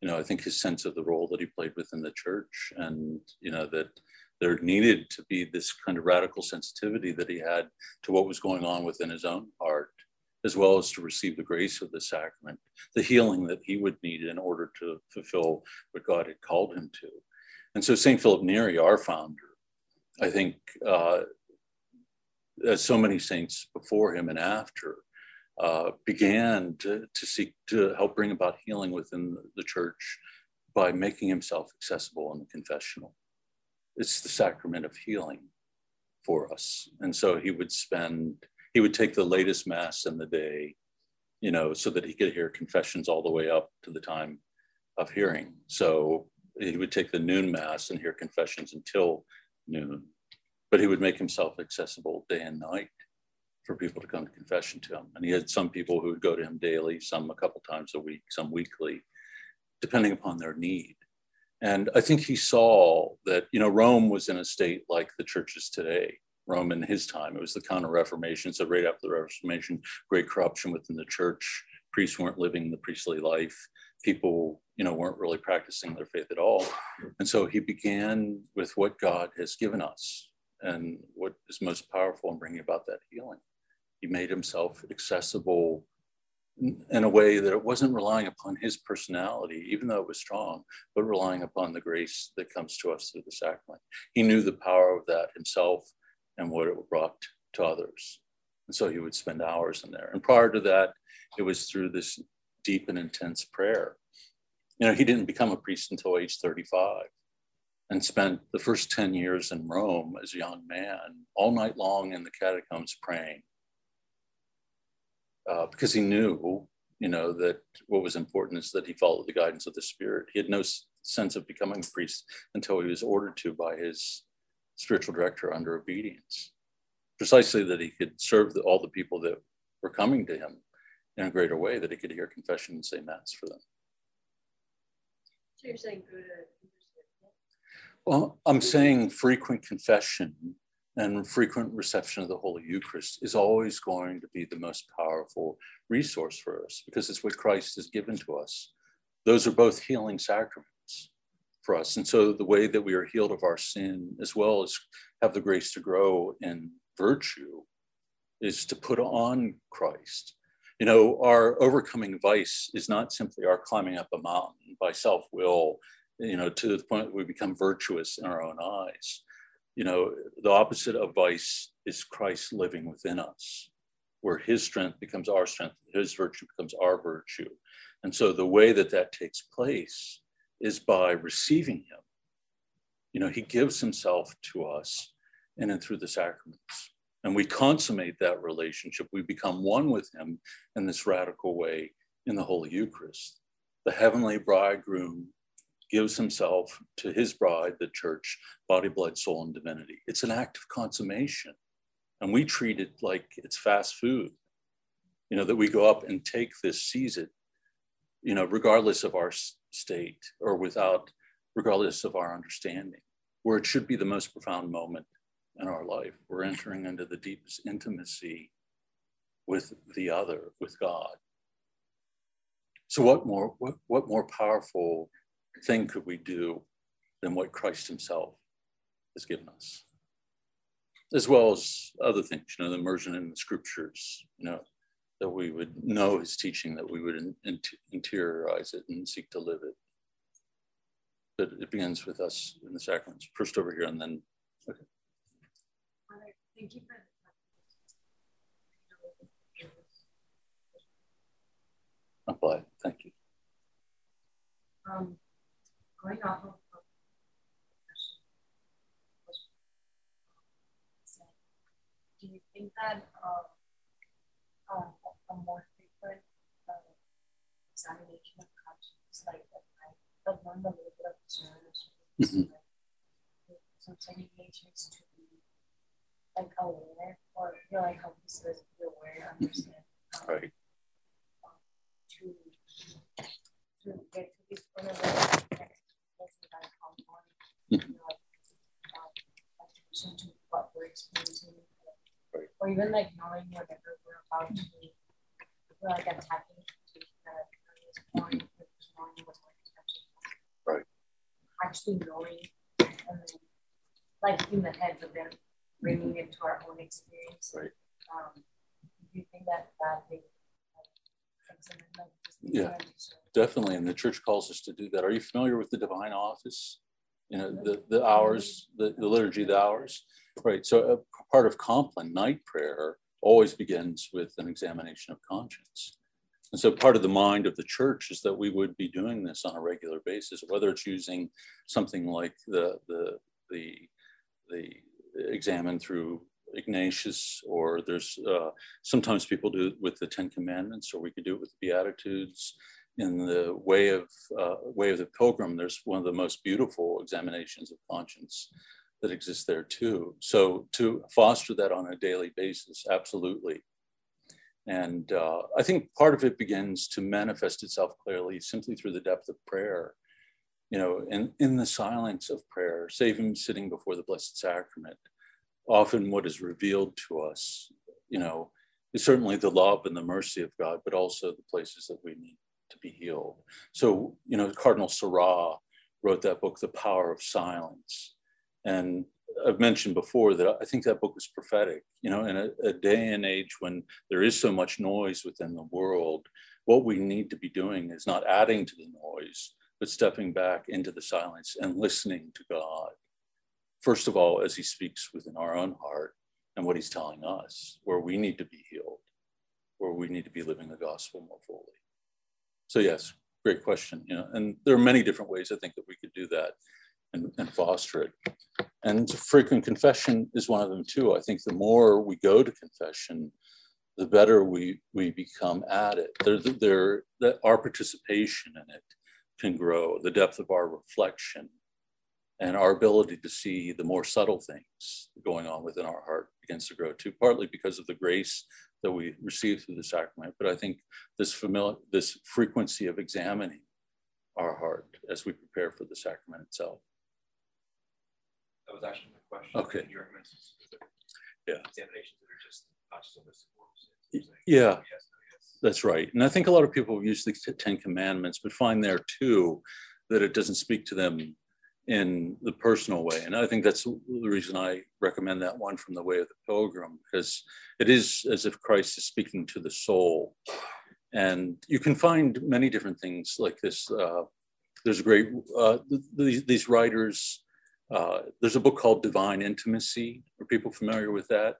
you know, I think his sense of the role that he played within the church, and, you know, that there needed to be this kind of radical sensitivity that he had to what was going on within his own heart, as well as to receive the grace of the sacrament, the healing that he would need in order to fulfill what God had called him to. And so Saint Philip Neri, our founder, I think, uh, as so many saints before him and after, uh, began to, to seek to help bring about healing within the church by making himself accessible in the confessional. It's the sacrament of healing for us. And so he would spend, he would take the latest mass in the day, you know, so that he could hear confessions all the way up to the time of hearing. So he would take the noon mass and hear confessions until noon, but he would make himself accessible day and night for people to come to confession to him. And he had some people who would go to him daily, some a couple times a week, some weekly, depending upon their need. And I think he saw that, you know, Rome was in a state like the churches today. Rome in his time, it was the Counter Reformation. So right after the Reformation, great corruption within the church. Priests weren't living the priestly life. People, you know, weren't really practicing their faith at all. And so he began with what God has given us and what is most powerful in bringing about that healing. He made himself accessible in a way that it wasn't relying upon his personality, even though it was strong, but relying upon the grace that comes to us through the sacrament. He knew the power of that himself and what it brought to others. And so he would spend hours in there. And prior to that, it was through this deep and intense prayer. You know, he didn't become a priest until age thirty-five and spent the first ten years in Rome as a young man, all night long in the catacombs praying. Uh, because he knew, you know, that what was important is that he followed the guidance of the Spirit. He had no s- sense of becoming a priest until he was ordered to by his spiritual director under obedience, precisely that he could serve the, all the people that were coming to him in a greater way, that he could hear confession and say mass for them. So you're saying Buddha? Well, I'm saying frequent confession and frequent reception of the Holy Eucharist is always going to be the most powerful resource for us, because it's what Christ has given to us. Those are both healing sacraments for us. And so the way that we are healed of our sin, as well as have the grace to grow in virtue, is to put on Christ. You know, our overcoming vice is not simply our climbing up a mountain by self-will, you know, to the point that we become virtuous in our own eyes. You know, the opposite of vice is Christ living within us, where his strength becomes our strength, his virtue becomes our virtue. And so the way that that takes place is by receiving him. You know, he gives himself to us in and through the sacraments. And we consummate that relationship. We become one with him in this radical way in the Holy Eucharist. The heavenly bridegroom gives himself to his bride, the church, body, blood, soul, and divinity. It's an act of consummation. And we treat it like it's fast food. You know, that we go up and take this, seize it, you know, regardless of our state or without, regardless of our understanding, where it should be the most profound moment in our life. We're entering into the deepest intimacy with the other, with God. So what more, what, what more powerful thing could we do than what Christ himself has given us? As well as other things, you know, the immersion in the scriptures, you know, that we would know his teaching, that we would in, in, interiorize it and seek to live it. But it begins with us in the sacraments, first over here and then, okay. Thank you for that. I'm glad. Thank you. Um, going off of the question, do you think that um, um, a more frequent uh, examination of conscience, like that I have learned a little bit of disorders, mm-hmm. like, some techniques to be like aware, or feel like how this is to be aware, understand? Mm-hmm. um, right. To, to get to this point of attention to what we're experiencing, or, or even like knowing whatever we're about to do, we're like attacking to that point, knowing what's going to happen. Actually knowing, and then, like in the heads of them, bringing it to our own experience. Right. Um, do you think that that thing? Yeah, definitely. And the church calls us to do that. Are you familiar with the Divine Office? You know, the, the hours, the, the liturgy, the hours, right? So a part of Compline, night prayer, always begins with an examination of conscience. And so part of the mind of the church is that we would be doing this on a regular basis, whether it's using something like the, the, the, the examine through Ignatius, or there's uh, sometimes people do it with the Ten Commandments, or we could do it with the Beatitudes. In the way of uh, way of the Pilgrim, there's one of the most beautiful examinations of conscience that exists there too. So to foster that on a daily basis, absolutely. And uh, I think part of it begins to manifest itself clearly simply through the depth of prayer, you know, and in the silence of prayer, save him sitting before the Blessed Sacrament. Often what is revealed to us, you know, is certainly the love and the mercy of God, but also the places that we need to be healed. So, you know, Cardinal Seurat wrote that book, The Power of Silence. And I've mentioned before that I think that book was prophetic, you know, in a, a day and age when there is so much noise within the world, what we need to be doing is not adding to the noise, but stepping back into the silence and listening to God. First of all, as he speaks within our own heart and what he's telling us, where we need to be healed, where we need to be living the gospel more fully. So yes, great question. You know, and there are many different ways I think that we could do that and, and foster it. And frequent confession is one of them too. I think the more we go to confession, the better we, we become at it. There, there, the, our participation in it can grow, the depth of our reflection, and our ability to see the more subtle things going on within our heart begins to grow too, partly because of the grace that we receive through the sacrament. But I think this familiar, this frequency of examining our heart as we prepare for the sacrament itself. That was actually my question. Okay. Your yeah. Examinations that are just consciousness forms. Yeah. Yes, yes. That's right. And I think a lot of people use the Ten Commandments, but find there too that it doesn't speak to them in the personal way. And I think that's the reason I recommend that one from the Way of the Pilgrim, because it is as if Christ is speaking to the soul. And you can find many different things like this. Uh, there's a great, uh, these, these writers, uh, there's a book called Divine Intimacy. Are people familiar with that?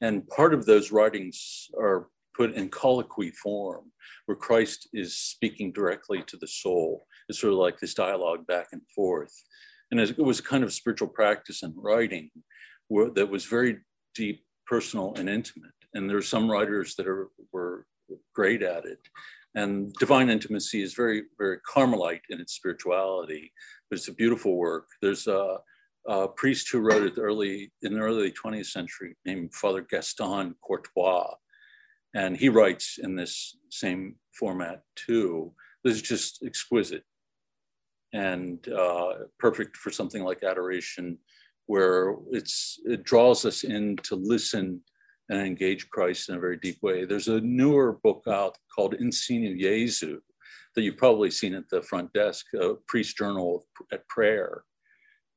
And part of those writings are put in colloquy form, where Christ is speaking directly to the soul. It's sort of like this dialogue back and forth. And it was a kind of spiritual practice in writing where, that was very deep, personal, and intimate. And there are some writers that are, were great at it. And Divine Intimacy is very, very Carmelite in its spirituality, but it's a beautiful work. There's a, a priest who wrote it early in the early twentieth century named Father Gaston Courtois. And he writes in this same format too. This is just exquisite and uh, perfect for something like adoration, where it's, it draws us in to listen and engage Christ in a very deep way. There's a newer book out called Insignu Jesu that you've probably seen at the front desk, a priest journal at prayer.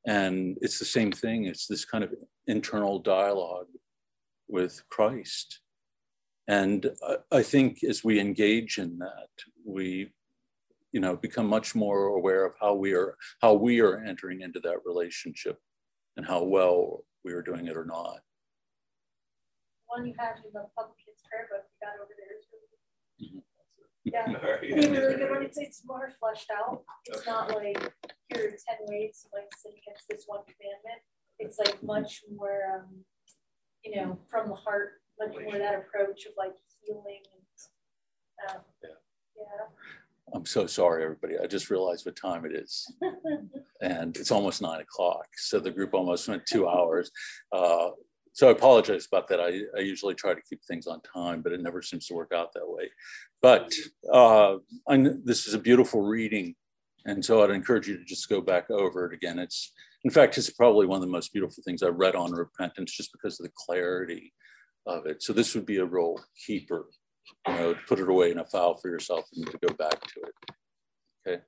And it's the same thing. It's this kind of internal dialogue with Christ. And I think as we engage in that, we, you know, become much more aware of how we are, how we are entering into that relationship and how well we are doing it or not. One you have in the public kids prayer book you got over there is really, yeah, it's a really good one. It's, it's more fleshed out. It's not like, here are ten ways to like sin against this one commandment. It's like much more, um, you know, from the heart, much more that approach of like healing. And, um, yeah. yeah. I'm so sorry, everybody. I just realized what time it is, and it's almost nine o'clock. So the group almost went two hours. Uh, So I apologize about that. I, I usually try to keep things on time, but it never seems to work out that way. But uh, I'm, this is a beautiful reading. And so I'd encourage you to just go back over it again. It's, in fact, it's probably one of the most beautiful things I read on repentance, just because of the clarity of it. So this would be a real keeper, you know, to put it away in a file for yourself and to go back to it. Okay.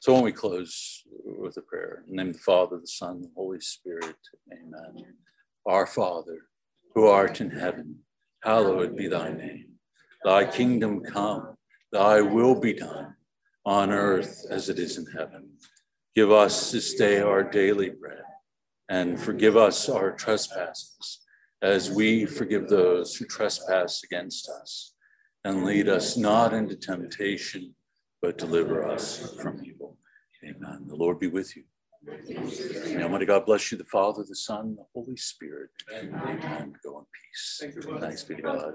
So when we close with a prayer, in the name of the Father, the Son, and the Holy Spirit, amen. Our Father, who art in heaven, hallowed be thy name. Thy kingdom come, thy will be done, on earth as it is in heaven. Give us this day our daily bread, and forgive us our trespasses, as we forgive those who trespass against us. And lead us not into temptation, but deliver us from evil. Amen. The Lord be with you. May Almighty God bless you, the Father, the Son, the Holy Spirit. Amen. Amen. Go in peace. Thanks be to God.